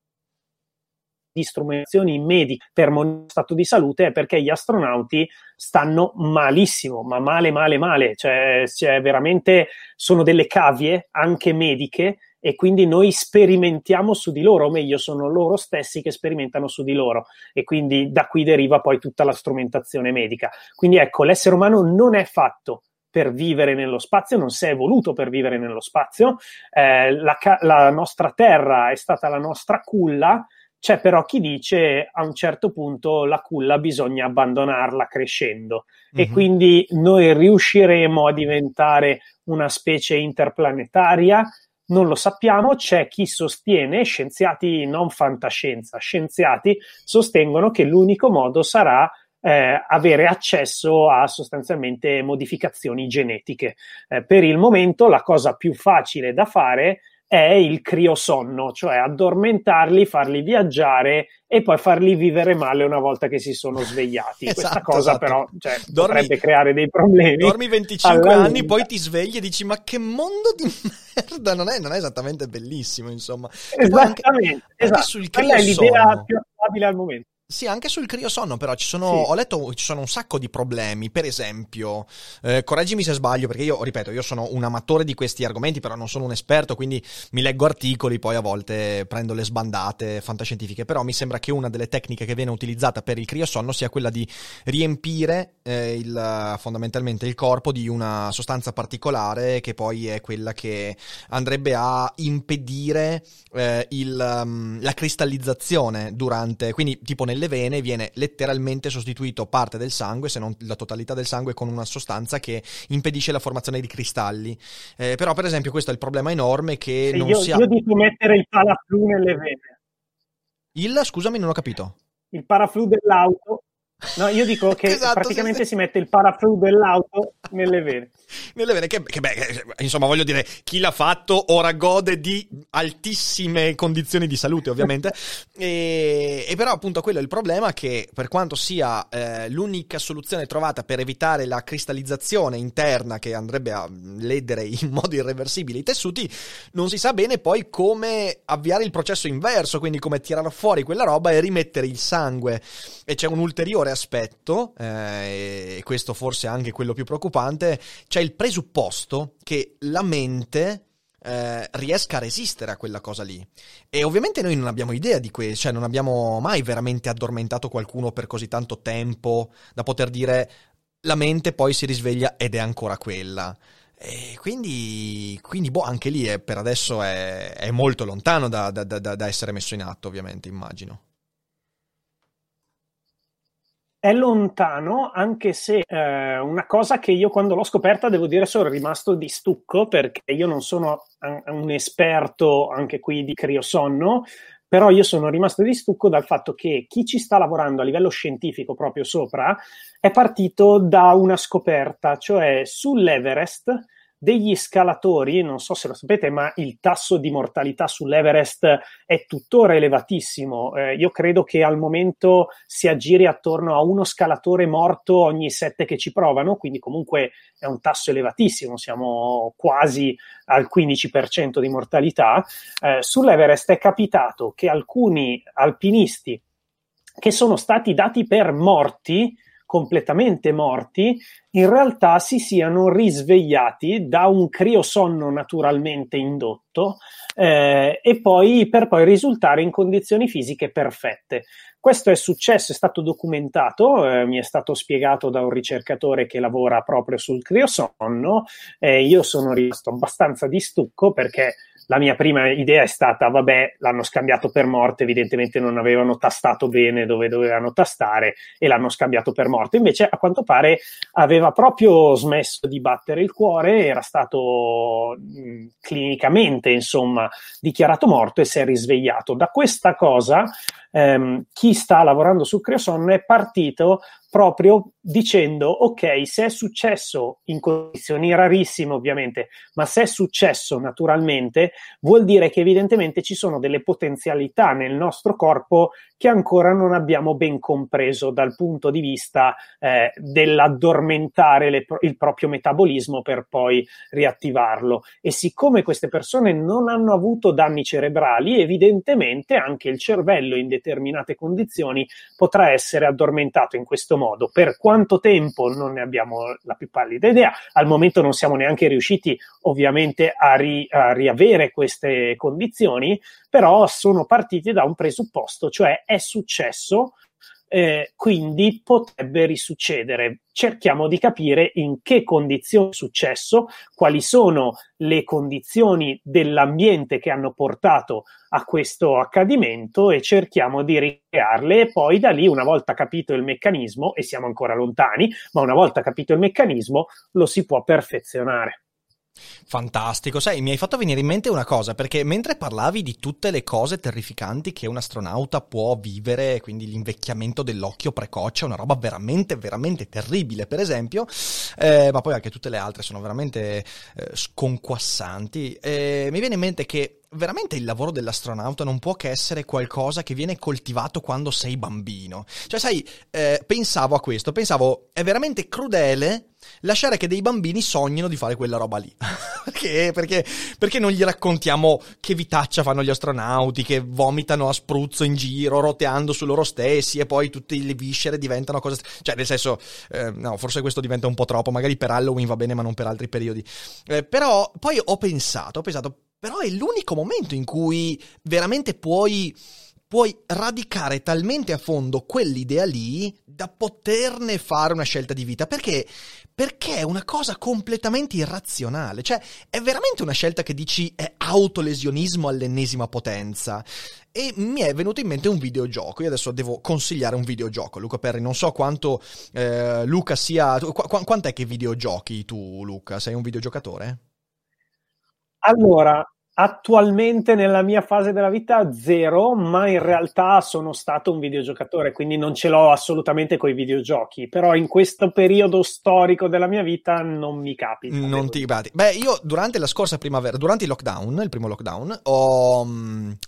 di strumentazioni mediche per monitorare lo stato di salute, è perché gli astronauti stanno malissimo, ma male, cioè veramente sono delle cavie anche mediche, e quindi noi sperimentiamo su di loro, o meglio sono loro stessi che sperimentano su di loro, e quindi da qui deriva poi tutta la strumentazione medica. Quindi ecco, l'essere umano non è fatto per vivere nello spazio, non si è evoluto per vivere nello spazio, la nostra terra è stata la nostra culla. C'è però chi dice: a un certo punto la culla bisogna abbandonarla crescendo, e quindi noi riusciremo a diventare una specie interplanetaria? non lo sappiamo. C'è chi sostiene, scienziati non fantascienza, scienziati sostengono che l'unico modo sarà avere accesso a sostanzialmente modificazioni genetiche. Per il momento la cosa più facile da fare è il criosonno, cioè addormentarli, farli viaggiare e poi farli vivere male una volta che si sono svegliati. Esatto, questa cosa esatto. Però cioè, dormi, potrebbe creare dei problemi. Dormi 25 anni, vita. Poi ti svegli e dici ma che mondo di merda, non è esattamente bellissimo insomma. Esattamente, anche sul criosonno. Quella è l'idea più attuabile al momento. Sì, anche sul criosonno però ci sono, sì. Ho letto ci sono un sacco di problemi, per esempio, correggimi se sbaglio perché io, ripeto, io sono un amatore di questi argomenti però non sono un esperto, quindi mi leggo articoli, poi a volte prendo le sbandate fantascientifiche, però mi sembra che una delle tecniche che viene utilizzata per il criosonno sia quella di riempire fondamentalmente il corpo di una sostanza particolare che poi è quella che andrebbe a impedire la cristallizzazione durante, quindi tipo nel le vene viene letteralmente sostituito parte del sangue, se non la totalità del sangue, con una sostanza che impedisce la formazione di cristalli. Però per esempio questo è il problema enorme che se non io, io dico mettere il paraflu nelle vene. Scusami, non ho capito. Il paraflu dell'auto. No, io dico che esatto, praticamente si mette il paraflu dell'auto nelle vene. Nelle vene, che beh, insomma, voglio dire, chi l'ha fatto ora gode di altissime condizioni di salute, ovviamente. e però appunto quello è il problema, che per quanto sia l'unica soluzione trovata per evitare la cristallizzazione interna che andrebbe a ledere in modo irreversibile i tessuti, non si sa bene poi come avviare il processo inverso, quindi come tirare fuori quella roba e rimettere il sangue. E c'è un ulteriore aspetto, e questo forse è anche quello più preoccupante, c'è il presupposto che la mente riesca a resistere a quella cosa lì. E ovviamente noi non abbiamo idea di questo, cioè non abbiamo mai veramente addormentato qualcuno per così tanto tempo da poter dire la mente poi si risveglia ed è ancora quella. E quindi boh, anche lì per adesso è molto lontano da essere messo in atto, ovviamente, immagino. È lontano, anche se una cosa che io quando l'ho scoperta, devo dire, sono rimasto di stucco, perché io non sono un esperto anche qui di criosonno, però io sono rimasto di stucco dal fatto che chi ci sta lavorando a livello scientifico proprio sopra è partito da una scoperta, cioè sull'Everest degli scalatori, non so se lo sapete, ma il tasso di mortalità sull'Everest è tuttora elevatissimo. Io credo che al momento si aggiri attorno a uno scalatore morto ogni 7 che ci provano, quindi comunque è un tasso elevatissimo, siamo quasi al 15% di mortalità. Sull'Everest è capitato che alcuni alpinisti che sono stati dati per morti, completamente morti, in realtà si siano risvegliati da un criosonno naturalmente indotto e poi per poi risultare in condizioni fisiche perfette. Questo è successo, è stato documentato, mi è stato spiegato da un ricercatore che lavora proprio sul criosonno. Io sono rimasto abbastanza di stucco perché la mia prima idea è stata, vabbè, l'hanno scambiato per morte, evidentemente non avevano tastato bene dove dovevano tastare e l'hanno scambiato per morte. Invece, a quanto pare, aveva proprio smesso di battere il cuore, era stato clinicamente, insomma, dichiarato morto e si è risvegliato. Da questa cosa, chi sta lavorando sul criosonno è partito proprio dicendo, ok, se è successo in condizioni rarissime ovviamente, ma se è successo naturalmente, vuol dire che evidentemente ci sono delle potenzialità nel nostro corpo che ancora non abbiamo ben compreso dal punto di vista dell'addormentare il proprio metabolismo per poi riattivarlo. E siccome queste persone non hanno avuto danni cerebrali, evidentemente anche il cervello in determinate condizioni potrà essere addormentato in questo modo. Per quanto tempo non ne abbiamo la più pallida idea, al momento non siamo neanche riusciti ovviamente a riavere queste condizioni, però sono partiti da un presupposto, cioè è successo, quindi potrebbe risuccedere. Cerchiamo di capire in che condizioni è successo, quali sono le condizioni dell'ambiente che hanno portato a questo accadimento e cerchiamo di ricrearle e poi da lì, una volta capito il meccanismo, e siamo ancora lontani, ma una volta capito il meccanismo lo si può perfezionare. Fantastico, sai, mi hai fatto venire in mente una cosa, perché mentre parlavi di tutte le cose terrificanti che un astronauta può vivere, quindi l'invecchiamento dell'occhio precoce, una roba veramente, veramente terribile, per esempio, ma poi anche tutte le altre sono veramente sconquassanti, mi viene in mente che veramente il lavoro dell'astronauta non può che essere qualcosa che viene coltivato quando sei bambino. Cioè, sai, pensavo a questo, pensavo, è veramente crudele lasciare che dei bambini sognino di fare quella roba lì. Perché non gli raccontiamo che vitaccia fanno gli astronauti, che vomitano a spruzzo in giro, roteando su loro stessi, e poi tutte le viscere diventano cose... Cioè, nel senso, no, forse questo diventa un po' troppo, magari per Halloween va bene, ma non per altri periodi. Però poi ho pensato... Però è l'unico momento in cui veramente puoi radicare talmente a fondo quell'idea lì da poterne fare una scelta di vita. Perché è una cosa completamente irrazionale. Cioè, è veramente una scelta che dici è autolesionismo all'ennesima potenza. E mi è venuto in mente un videogioco. Io adesso devo consigliare un videogioco, Luca Perri. Non so quanto Luca sia... Quant'è che videogiochi tu, Luca? Sei un videogiocatore? Allora, attualmente nella mia fase della vita zero, ma in realtà sono stato un videogiocatore, quindi non ce l'ho assolutamente coi videogiochi, però in questo periodo storico della mia vita non mi capita. Non ti capita. Beh, io durante la scorsa primavera, durante il primo lockdown, ho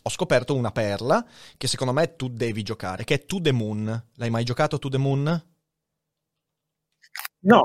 scoperto una perla che secondo me tu devi giocare, che è To The Moon. L'hai mai giocato To The Moon? No.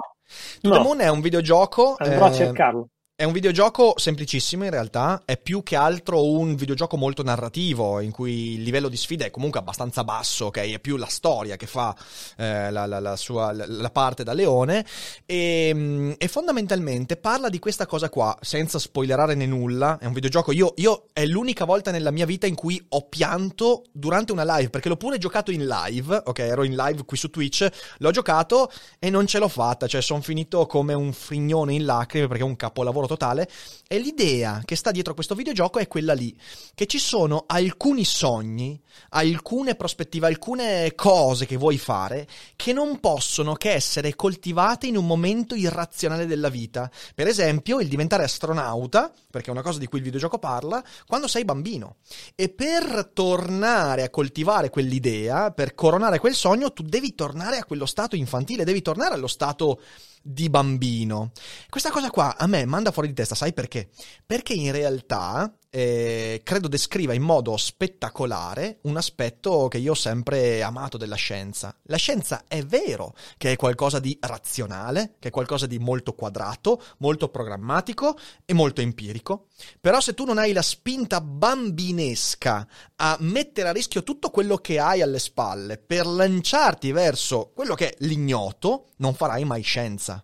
The Moon è un videogioco... Andrò a cercarlo. È un videogioco semplicissimo in realtà, è più che altro un videogioco molto narrativo, in cui il livello di sfida è comunque abbastanza basso, ok? È più la storia che fa la sua parte da leone, e fondamentalmente parla di questa cosa qua, senza spoilerare né nulla. È un videogioco, io è l'unica volta nella mia vita in cui ho pianto durante una live, perché l'ho pure giocato in live, ok? Ero in live qui su Twitch, l'ho giocato e non ce l'ho fatta, cioè sono finito come un frignone in lacrime, perché è un capolavoro totale. E l'idea che sta dietro questo videogioco è quella lì, che ci sono alcuni sogni, alcune prospettive, alcune cose che vuoi fare che non possono che essere coltivate in un momento irrazionale della vita. Per esempio il diventare astronauta, perché è una cosa di cui il videogioco parla, quando sei bambino, e per tornare a coltivare quell'idea, per coronare quel sogno, tu devi tornare a quello stato infantile, devi tornare allo stato di bambino. Questa cosa qua a me manda fuori di testa, sai perché? Perché in realtà credo descriva in modo spettacolare un aspetto che io ho sempre amato della scienza. La scienza è vero che è qualcosa di razionale, che è qualcosa di molto quadrato, molto programmatico e molto empirico, però se tu non hai la spinta bambinesca a mettere a rischio tutto quello che hai alle spalle per lanciarti verso quello che è l'ignoto, non farai mai scienza.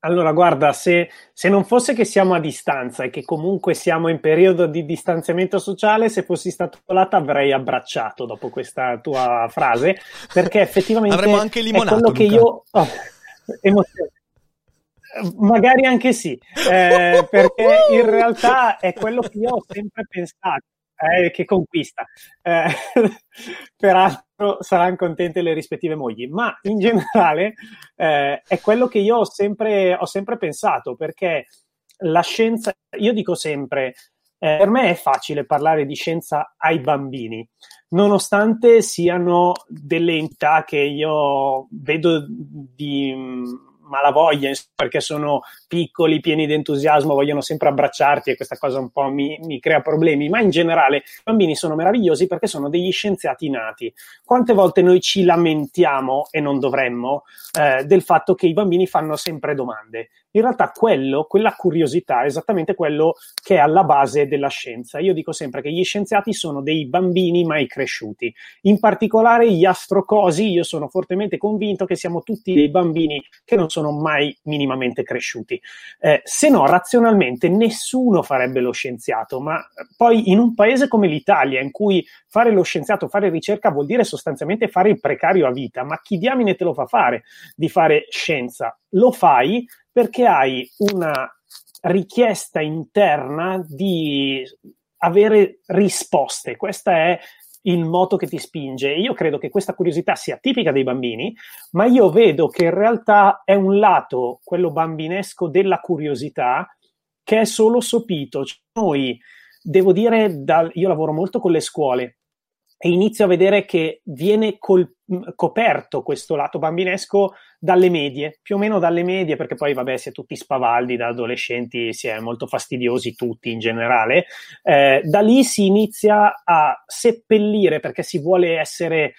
Allora, guarda, se non fosse che siamo a distanza e che comunque siamo in periodo di distanziamento sociale, se fossi stato là avrei abbracciato dopo questa tua frase, perché effettivamente avremmo anche limonato, è quello che io... Oh, emozione. Magari anche sì, perché in realtà è quello che io ho sempre pensato. Che conquista, peraltro saranno contente le rispettive mogli, ma in generale è quello che io ho sempre pensato, perché la scienza, io dico sempre, per me è facile parlare di scienza ai bambini, nonostante siano delle entità che io vedo di malavoglia, perché sono piccoli, pieni di entusiasmo, vogliono sempre abbracciarti, e questa cosa un po' mi crea problemi, ma in generale i bambini sono meravigliosi perché sono degli scienziati nati. Quante volte noi ci lamentiamo, e non dovremmo, del fatto che i bambini fanno sempre domande. In realtà quella curiosità è esattamente quello che è alla base della scienza. Io dico sempre che gli scienziati sono dei bambini mai cresciuti, in particolare gli astrocosi. Io sono fortemente convinto che siamo tutti dei bambini che non sono mai minimamente cresciuti, se no razionalmente nessuno farebbe lo scienziato. Ma poi in un paese come l'Italia, in cui fare lo scienziato, fare ricerca, vuol dire sostanzialmente fare il precario a vita, ma chi diamine te lo fa fare di fare scienza? Lo fai perché hai una richiesta interna di avere risposte. Questa è il moto che ti spinge. Io credo che questa curiosità sia tipica dei bambini, ma io vedo che in realtà è un lato, quello bambinesco della curiosità, che è solo sopito. Cioè, noi, devo dire, io lavoro molto con le scuole e inizio a vedere che viene coperto questo lato bambinesco dalle medie, più o meno dalle medie, perché poi vabbè si è tutti spavaldi, da adolescenti si è molto fastidiosi tutti in generale, da lì si inizia a seppellire perché si vuole essere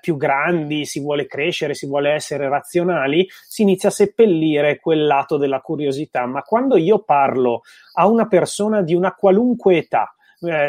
più grandi, si vuole crescere, si vuole essere razionali, si inizia a seppellire quel lato della curiosità. Ma quando io parlo a una persona di una qualunque età,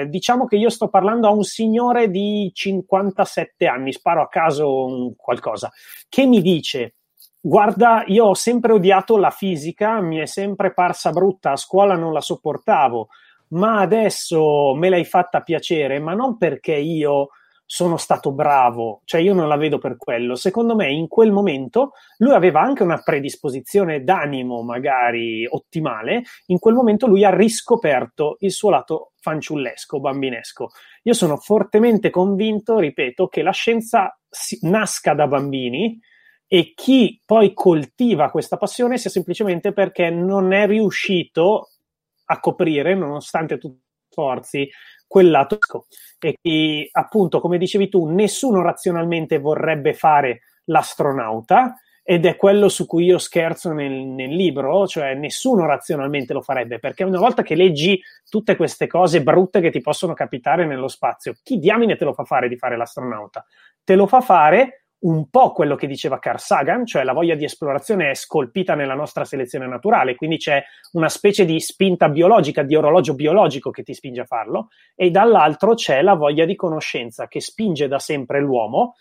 diciamo che io sto parlando a un signore di 57 anni, sparo a caso qualcosa, che mi dice: guarda, io ho sempre odiato la fisica, mi è sempre parsa brutta, a scuola non la sopportavo, ma adesso me l'hai fatta piacere, ma non perché io sono stato bravo, cioè io non la vedo per quello. Secondo me in quel momento lui aveva anche una predisposizione d'animo magari ottimale, in quel momento lui ha riscoperto il suo lato fanciullesco, bambinesco. Io sono fortemente convinto, ripeto, che la scienza nasca da bambini, e chi poi coltiva questa passione sia semplicemente perché non è riuscito a coprire, nonostante tutti gli sforzi, quel lato. E che, appunto, come dicevi tu, nessuno razionalmente vorrebbe fare l'astronauta, ed è quello su cui io scherzo nel libro, cioè nessuno razionalmente lo farebbe, perché una volta che leggi tutte queste cose brutte che ti possono capitare nello spazio, chi diamine te lo fa fare di fare l'astronauta? Te lo fa fare un po' quello che diceva Carl Sagan, cioè la voglia di esplorazione è scolpita nella nostra selezione naturale, quindi c'è una specie di spinta biologica, di orologio biologico che ti spinge a farlo, e dall'altro c'è la voglia di conoscenza che spinge da sempre l'uomo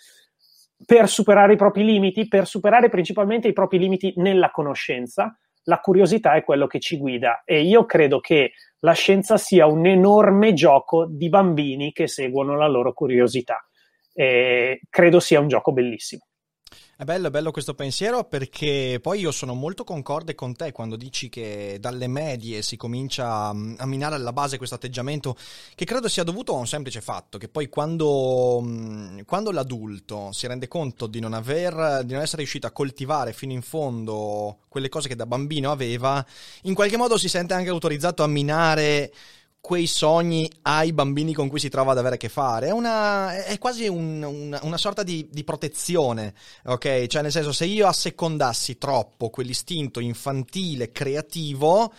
per superare i propri limiti, per superare principalmente i propri limiti nella conoscenza. La curiosità è quello che ci guida, e io credo che la scienza sia un enorme gioco di bambini che seguono la loro curiosità. Credo sia un gioco bellissimo. È bello questo pensiero, perché poi io sono molto concorde con te quando dici che dalle medie si comincia a minare alla base questo atteggiamento, che credo sia dovuto a un semplice fatto, che poi quando l'adulto si rende conto di non essere riuscito a coltivare fino in fondo quelle cose che da bambino aveva, in qualche modo si sente anche autorizzato a minare quei sogni ai bambini con cui si trova ad avere a che fare. È quasi una sorta di protezione, ok? Cioè, nel senso, se io assecondassi troppo quell'istinto infantile, creativo,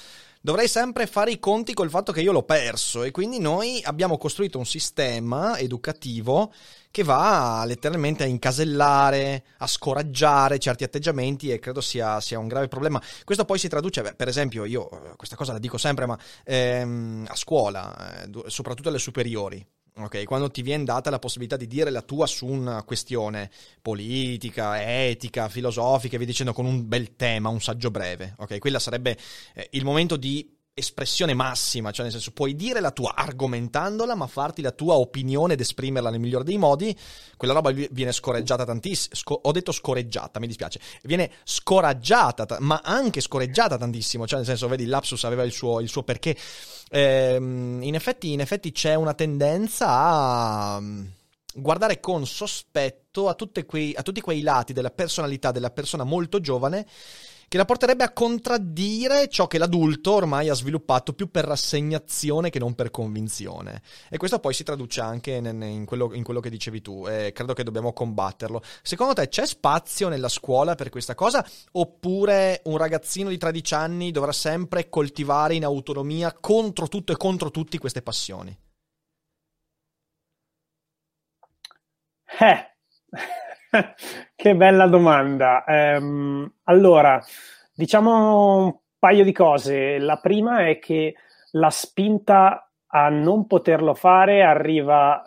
dovrei sempre fare i conti col fatto che io l'ho perso, e quindi noi abbiamo costruito un sistema educativo che va letteralmente a incasellare, a scoraggiare certi atteggiamenti, e credo sia un grave problema. Questo poi si traduce, per esempio, io questa cosa la dico sempre, ma a scuola, soprattutto alle superiori, ok, quando ti viene data la possibilità di dire la tua su una questione politica, etica, filosofica, e via dicendo, con un bel tema, un saggio breve, ok, quella sarebbe il momento di espressione massima, cioè nel senso puoi dire la tua argomentandola, ma farti la tua opinione ed esprimerla nel miglior dei modi. Quella roba viene scorreggiata tantissimo, viene scoraggiata, ma anche scorreggiata tantissimo, cioè nel senso, vedi, lapsus aveva il suo perché. In effetti c'è una tendenza a guardare con sospetto a tutti quei lati della personalità della persona molto giovane che la porterebbe a contraddire ciò che l'adulto ormai ha sviluppato più per rassegnazione che non per convinzione. E questo poi si traduce anche in quello che dicevi tu, e credo che dobbiamo combatterlo. Secondo te c'è spazio nella scuola per questa cosa, oppure un ragazzino di 13 anni dovrà sempre coltivare in autonomia contro tutto e contro tutti queste passioni? Che bella domanda. Allora, diciamo un paio di cose. La prima è che la spinta a non poterlo fare arriva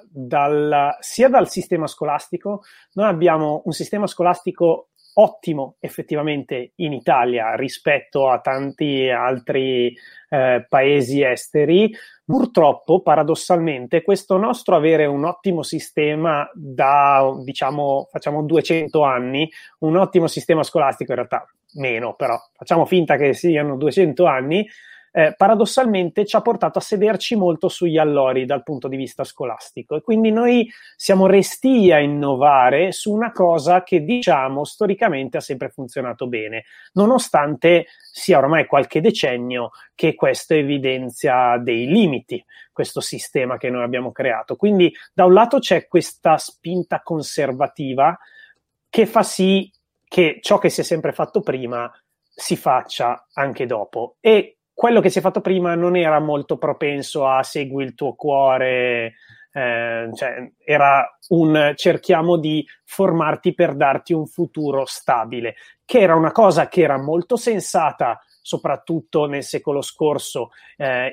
sia dal sistema scolastico. Noi abbiamo un sistema scolastico ottimo effettivamente in Italia rispetto a tanti altri paesi esteri. Purtroppo, paradossalmente, questo nostro avere un ottimo sistema da, diciamo, facciamo 200 anni, un ottimo sistema scolastico, in realtà meno, però facciamo finta che siano 200 anni, paradossalmente ci ha portato a sederci molto sugli allori dal punto di vista scolastico, e quindi noi siamo restii a innovare su una cosa che, diciamo, storicamente ha sempre funzionato bene, nonostante sia ormai qualche decennio che questo evidenzia dei limiti, questo sistema che noi abbiamo creato. Quindi da un lato c'è questa spinta conservativa che fa sì che ciò che si è sempre fatto prima si faccia anche dopo, e quello che si è fatto prima non era molto propenso a segui il tuo cuore, cioè era un cerchiamo di formarti per darti un futuro stabile, che era una cosa che era molto sensata soprattutto nel secolo scorso,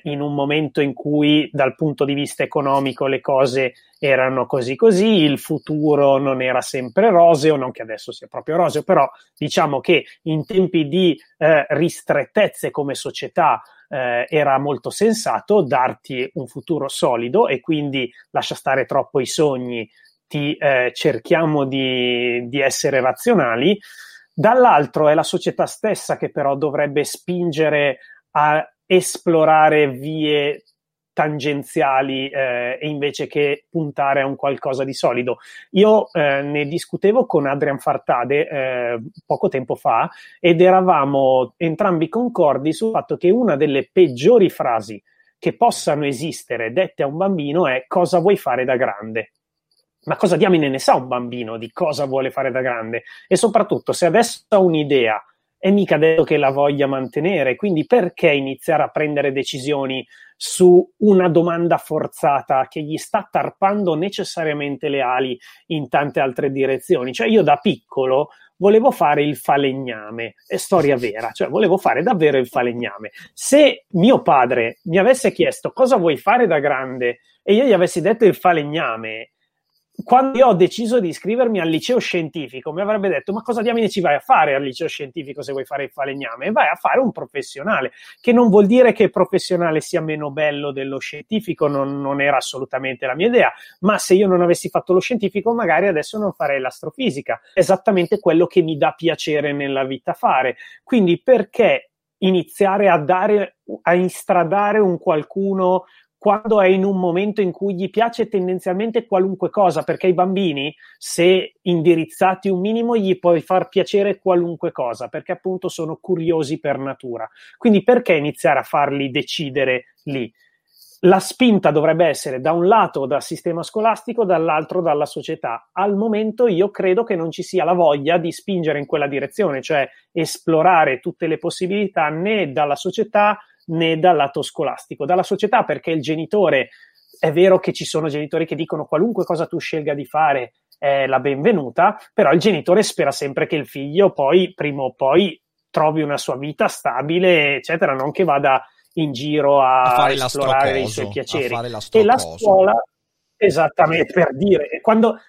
in un momento in cui dal punto di vista economico le cose erano così così, il futuro non era sempre roseo, non che adesso sia proprio roseo, però diciamo che in tempi di ristrettezze come società era molto sensato darti un futuro solido, e quindi lascia stare troppo i sogni, cerchiamo di essere razionali. Dall'altro è la società stessa che però dovrebbe spingere a esplorare vie tangenziali e invece che puntare a un qualcosa di solido. Io ne discutevo con Adrian Fartade poco tempo fa, ed eravamo entrambi concordi sul fatto che una delle peggiori frasi che possano esistere dette a un bambino è: cosa vuoi fare da grande? Ma cosa diamine ne sa un bambino di cosa vuole fare da grande? E soprattutto, se adesso ha un'idea, è mica detto che la voglia mantenere, quindi perché iniziare a prendere decisioni su una domanda forzata che gli sta tarpando necessariamente le ali in tante altre direzioni? Cioè, io da piccolo volevo fare il falegname, è storia vera, cioè volevo fare davvero il falegname. Se mio padre mi avesse chiesto cosa vuoi fare da grande e io gli avessi detto il falegname, quando io ho deciso di iscrivermi al liceo scientifico, mi avrebbe detto: ma cosa diamine ci vai a fare al liceo scientifico se vuoi fare il falegname? E vai a fare un professionale, che non vuol dire che il professionale sia meno bello dello scientifico, non era assolutamente la mia idea, ma se io non avessi fatto lo scientifico magari adesso non farei l'astrofisica, esattamente quello che mi dà piacere nella vita fare. Quindi perché iniziare a instradare un qualcuno quando è in un momento in cui gli piace tendenzialmente qualunque cosa? Perché ai bambini, se indirizzati un minimo, gli puoi far piacere qualunque cosa, perché appunto sono curiosi per natura. Quindi perché iniziare a farli decidere lì? La spinta dovrebbe essere da un lato dal sistema scolastico, dall'altro dalla società. Al momento io credo che non ci sia la voglia di spingere in quella direzione, cioè esplorare tutte le possibilità, né dalla società né dal lato scolastico. Dalla società, perché il genitore, è vero che ci sono genitori che dicono qualunque cosa tu scelga di fare è la benvenuta, però il genitore spera sempre che il figlio poi prima o poi trovi una sua vita stabile, eccetera, non che vada in giro a esplorare i suoi piaceri. E la scuola, esattamente, per dire,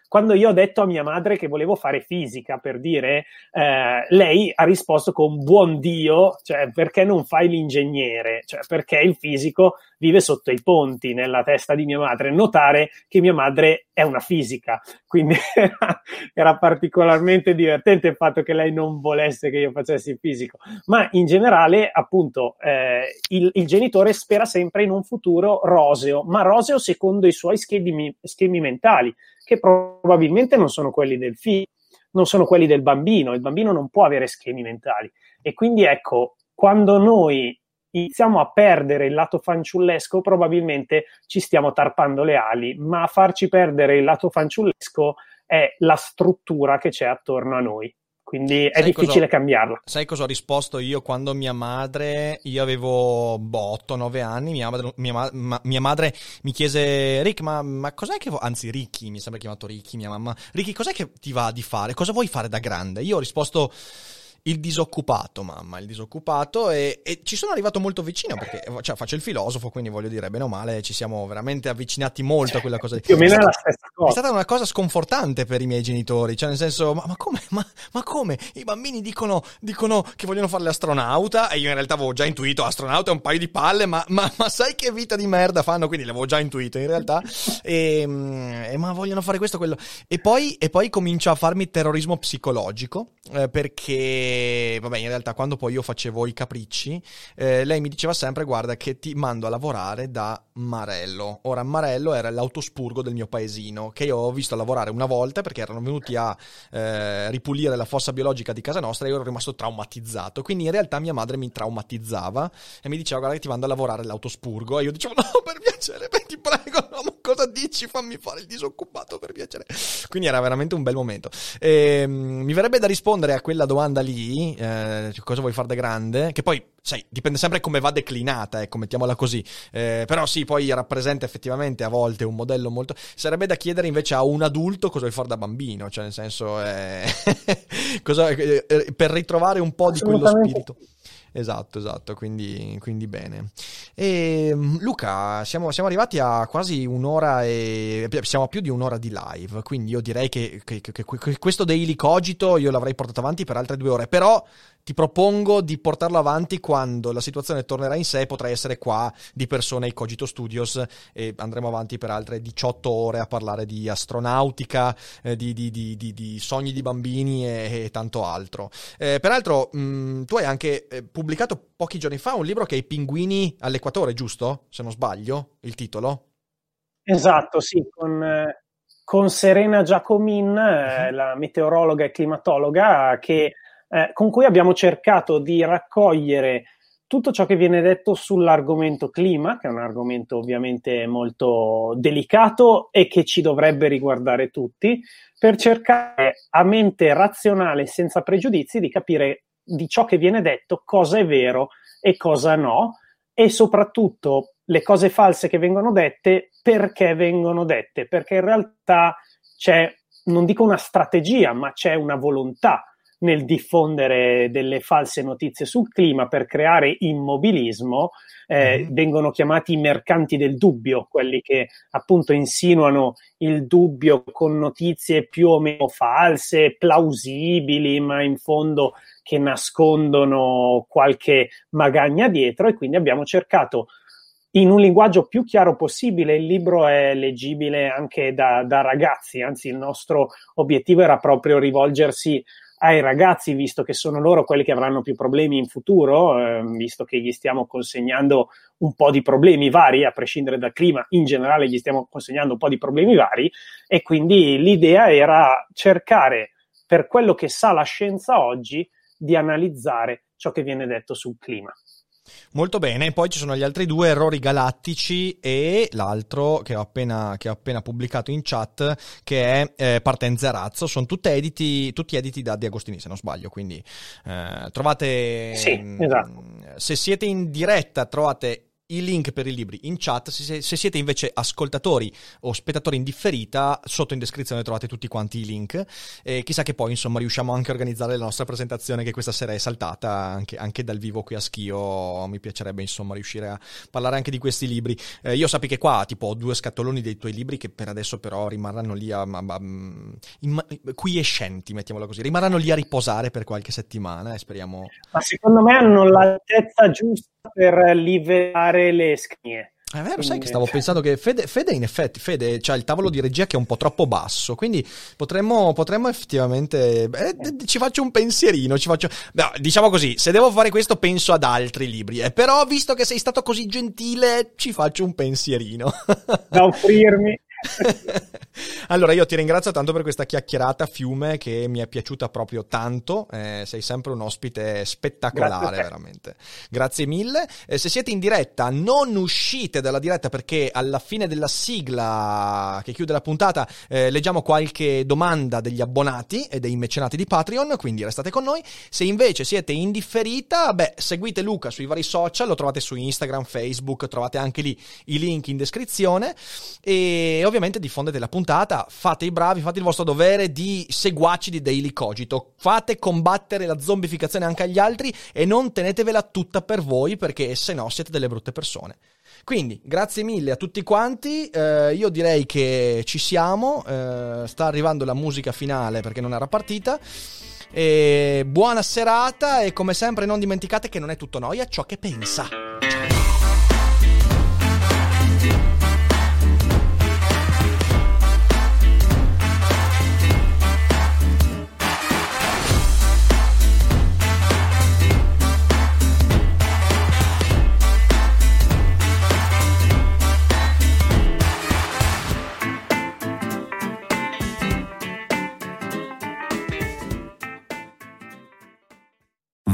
quando io ho detto a mia madre che volevo fare fisica, per dire, lei ha risposto con: buon Dio, cioè perché non fai l'ingegnere? Cioè perché il fisico vive sotto i ponti nella testa di mia madre. Notare che mia madre è una fisica, quindi era particolarmente divertente il fatto che lei non volesse che io facessi il fisico. Ma in generale, appunto, il genitore spera sempre in un futuro roseo, ma roseo secondo i suoi schemi mentali, che probabilmente non sono quelli del figlio, non sono quelli del bambino. Il bambino non può avere schemi mentali, e quindi ecco, quando noi iniziamo a perdere il lato fanciullesco, probabilmente ci stiamo tarpando le ali, ma a farci perdere il lato fanciullesco è la struttura che c'è attorno a noi. Quindi è difficile cambiarla. Sai cosa ho risposto io quando mia madre, io avevo 8-9 anni, mia madre mi chiese: Rick, ma cos'è che anzi Ricky, mi sembra chiamato Ricky mia mamma, Ricky, cos'è che ti va di fare? Cosa vuoi fare da grande? Io ho risposto: il disoccupato, mamma, il disoccupato, e ci sono arrivato molto vicino, perché cioè, faccio il filosofo, quindi voglio dire, bene o male, ci siamo veramente avvicinati molto a quella cosa. Più o meno è la stessa È stata una cosa sconfortante per i miei genitori, cioè nel senso, ma come? I bambini dicono che vogliono fare l'astronauta, e io in realtà avevo già intuito, astronauta è un paio di palle, ma sai che vita di merda fanno, quindi l'avevo già intuito in realtà, e ma vogliono fare questo, quello, e poi comincia a farmi terrorismo psicologico, perché vabbè, in realtà quando poi io facevo i capricci, lei mi diceva sempre: guarda che ti mando a lavorare da Marello. Ora Marello era l'autospurgo del mio paesino, che io ho visto lavorare una volta perché erano venuti a ripulire la fossa biologica di casa nostra, e io ero rimasto traumatizzato. Quindi in realtà mia madre mi traumatizzava e mi diceva: guarda che ti mando a lavorare l'autospurgo, e io dicevo: no, per piacere, beh, ti prego, no, ma cosa dici? Fammi fare il disoccupato, per piacere. Quindi era veramente un bel momento. Mi verrebbe da rispondere a quella domanda lì, cosa vuoi fare da grande? Che poi, sai, dipende sempre come va declinata, ecco, mettiamola così. Però sì, poi rappresenta effettivamente a volte un modello molto... Sarebbe da chiedere invece a un adulto cosa vuoi fare da bambino, cioè nel senso... per ritrovare un po' di quello spirito. Esatto, quindi bene. E, Luca, siamo arrivati a quasi un'ora e... siamo a più di un'ora di live, quindi io direi che questo Daily Cogito io l'avrei portato avanti per altre 2 ore, però... Ti propongo di portarlo avanti quando la situazione tornerà in sé, potrai essere qua di persona ai Cogito Studios e andremo avanti per altre 18 ore a parlare di astronautica, di sogni di bambini e tanto altro. Peraltro, tu hai anche pubblicato pochi giorni fa un libro che è I Pinguini all'Equatore, giusto? Se non sbaglio, il titolo? Esatto, sì, con Serena Giacomin, la meteorologa e climatologa che... con cui abbiamo cercato di raccogliere tutto ciò che viene detto sull'argomento clima, che è un argomento ovviamente molto delicato e che ci dovrebbe riguardare tutti, per cercare a mente razionale e senza pregiudizi di capire di ciò che viene detto cosa è vero e cosa no, e soprattutto le cose false che vengono dette, perché vengono dette, perché in realtà c'è, non dico una strategia, ma c'è una volontà nel diffondere delle false notizie sul clima per creare immobilismo. Vengono chiamati i mercanti del dubbio, quelli che appunto insinuano il dubbio con notizie più o meno false, plausibili, ma in fondo che nascondono qualche magagna dietro, e quindi abbiamo cercato in un linguaggio più chiaro possibile. Il libro è leggibile anche da ragazzi, anzi il nostro obiettivo era proprio rivolgersi ai ragazzi, visto che sono loro quelli che avranno più problemi in futuro, visto che gli stiamo consegnando un po' di problemi vari, a prescindere dal clima, in generale gli stiamo consegnando un po' di problemi vari, e quindi l'idea era cercare, per quello che sa la scienza oggi, di analizzare ciò che viene detto sul clima. Molto bene, poi ci sono gli altri 2, Errori Galattici e l'altro che ho appena pubblicato in chat, che è Partenza Razzo. Sono tutti editi da De Agostini, se non sbaglio, quindi trovate... Sì, esatto. Se siete in diretta trovate i link per i libri in chat, se siete invece ascoltatori o spettatori in differita, sotto in descrizione trovate tutti quanti i link, e chissà che poi insomma riusciamo anche a organizzare la nostra presentazione, che questa sera è saltata anche dal vivo qui a Schio. Mi piacerebbe insomma riuscire a parlare anche di questi libri. Io sappi che qua tipo ho 2 scatoloni dei tuoi libri che per adesso però rimarranno lì quiescenti, mettiamola così, rimarranno lì a riposare per qualche settimana, e speriamo. Ma secondo me hanno l'altezza giusta per livellare le scrigne. È vero, sai che stavo pensando che Fede in effetti, Fede c'ha il tavolo di regia che è un po' troppo basso, quindi potremmo effettivamente... ci faccio un pensierino, no, diciamo così, se devo fare questo penso ad altri libri, però visto che sei stato così gentile ci faccio un pensierino. Da offrirmi. Allora io ti ringrazio tanto per questa chiacchierata fiume che mi è piaciuta proprio tanto, sei sempre un ospite spettacolare. Grazie, veramente grazie mille. Se siete in diretta non uscite dalla diretta, perché alla fine della sigla che chiude la puntata leggiamo qualche domanda degli abbonati e dei mecenati di Patreon, quindi restate con noi. Se invece siete in differita, seguite Luca sui vari social, lo trovate su Instagram, Facebook, trovate anche lì i link in descrizione, e ovviamente diffondete la puntata, fate i bravi, fate il vostro dovere di seguaci di Daily Cogito, fate combattere la zombificazione anche agli altri e non tenetevela tutta per voi, perché se no siete delle brutte persone. Quindi grazie mille a tutti quanti, io direi che ci siamo, sta arrivando la musica finale perché non era partita. E buona serata e come sempre non dimenticate che non è tutto noia ciò che pensa.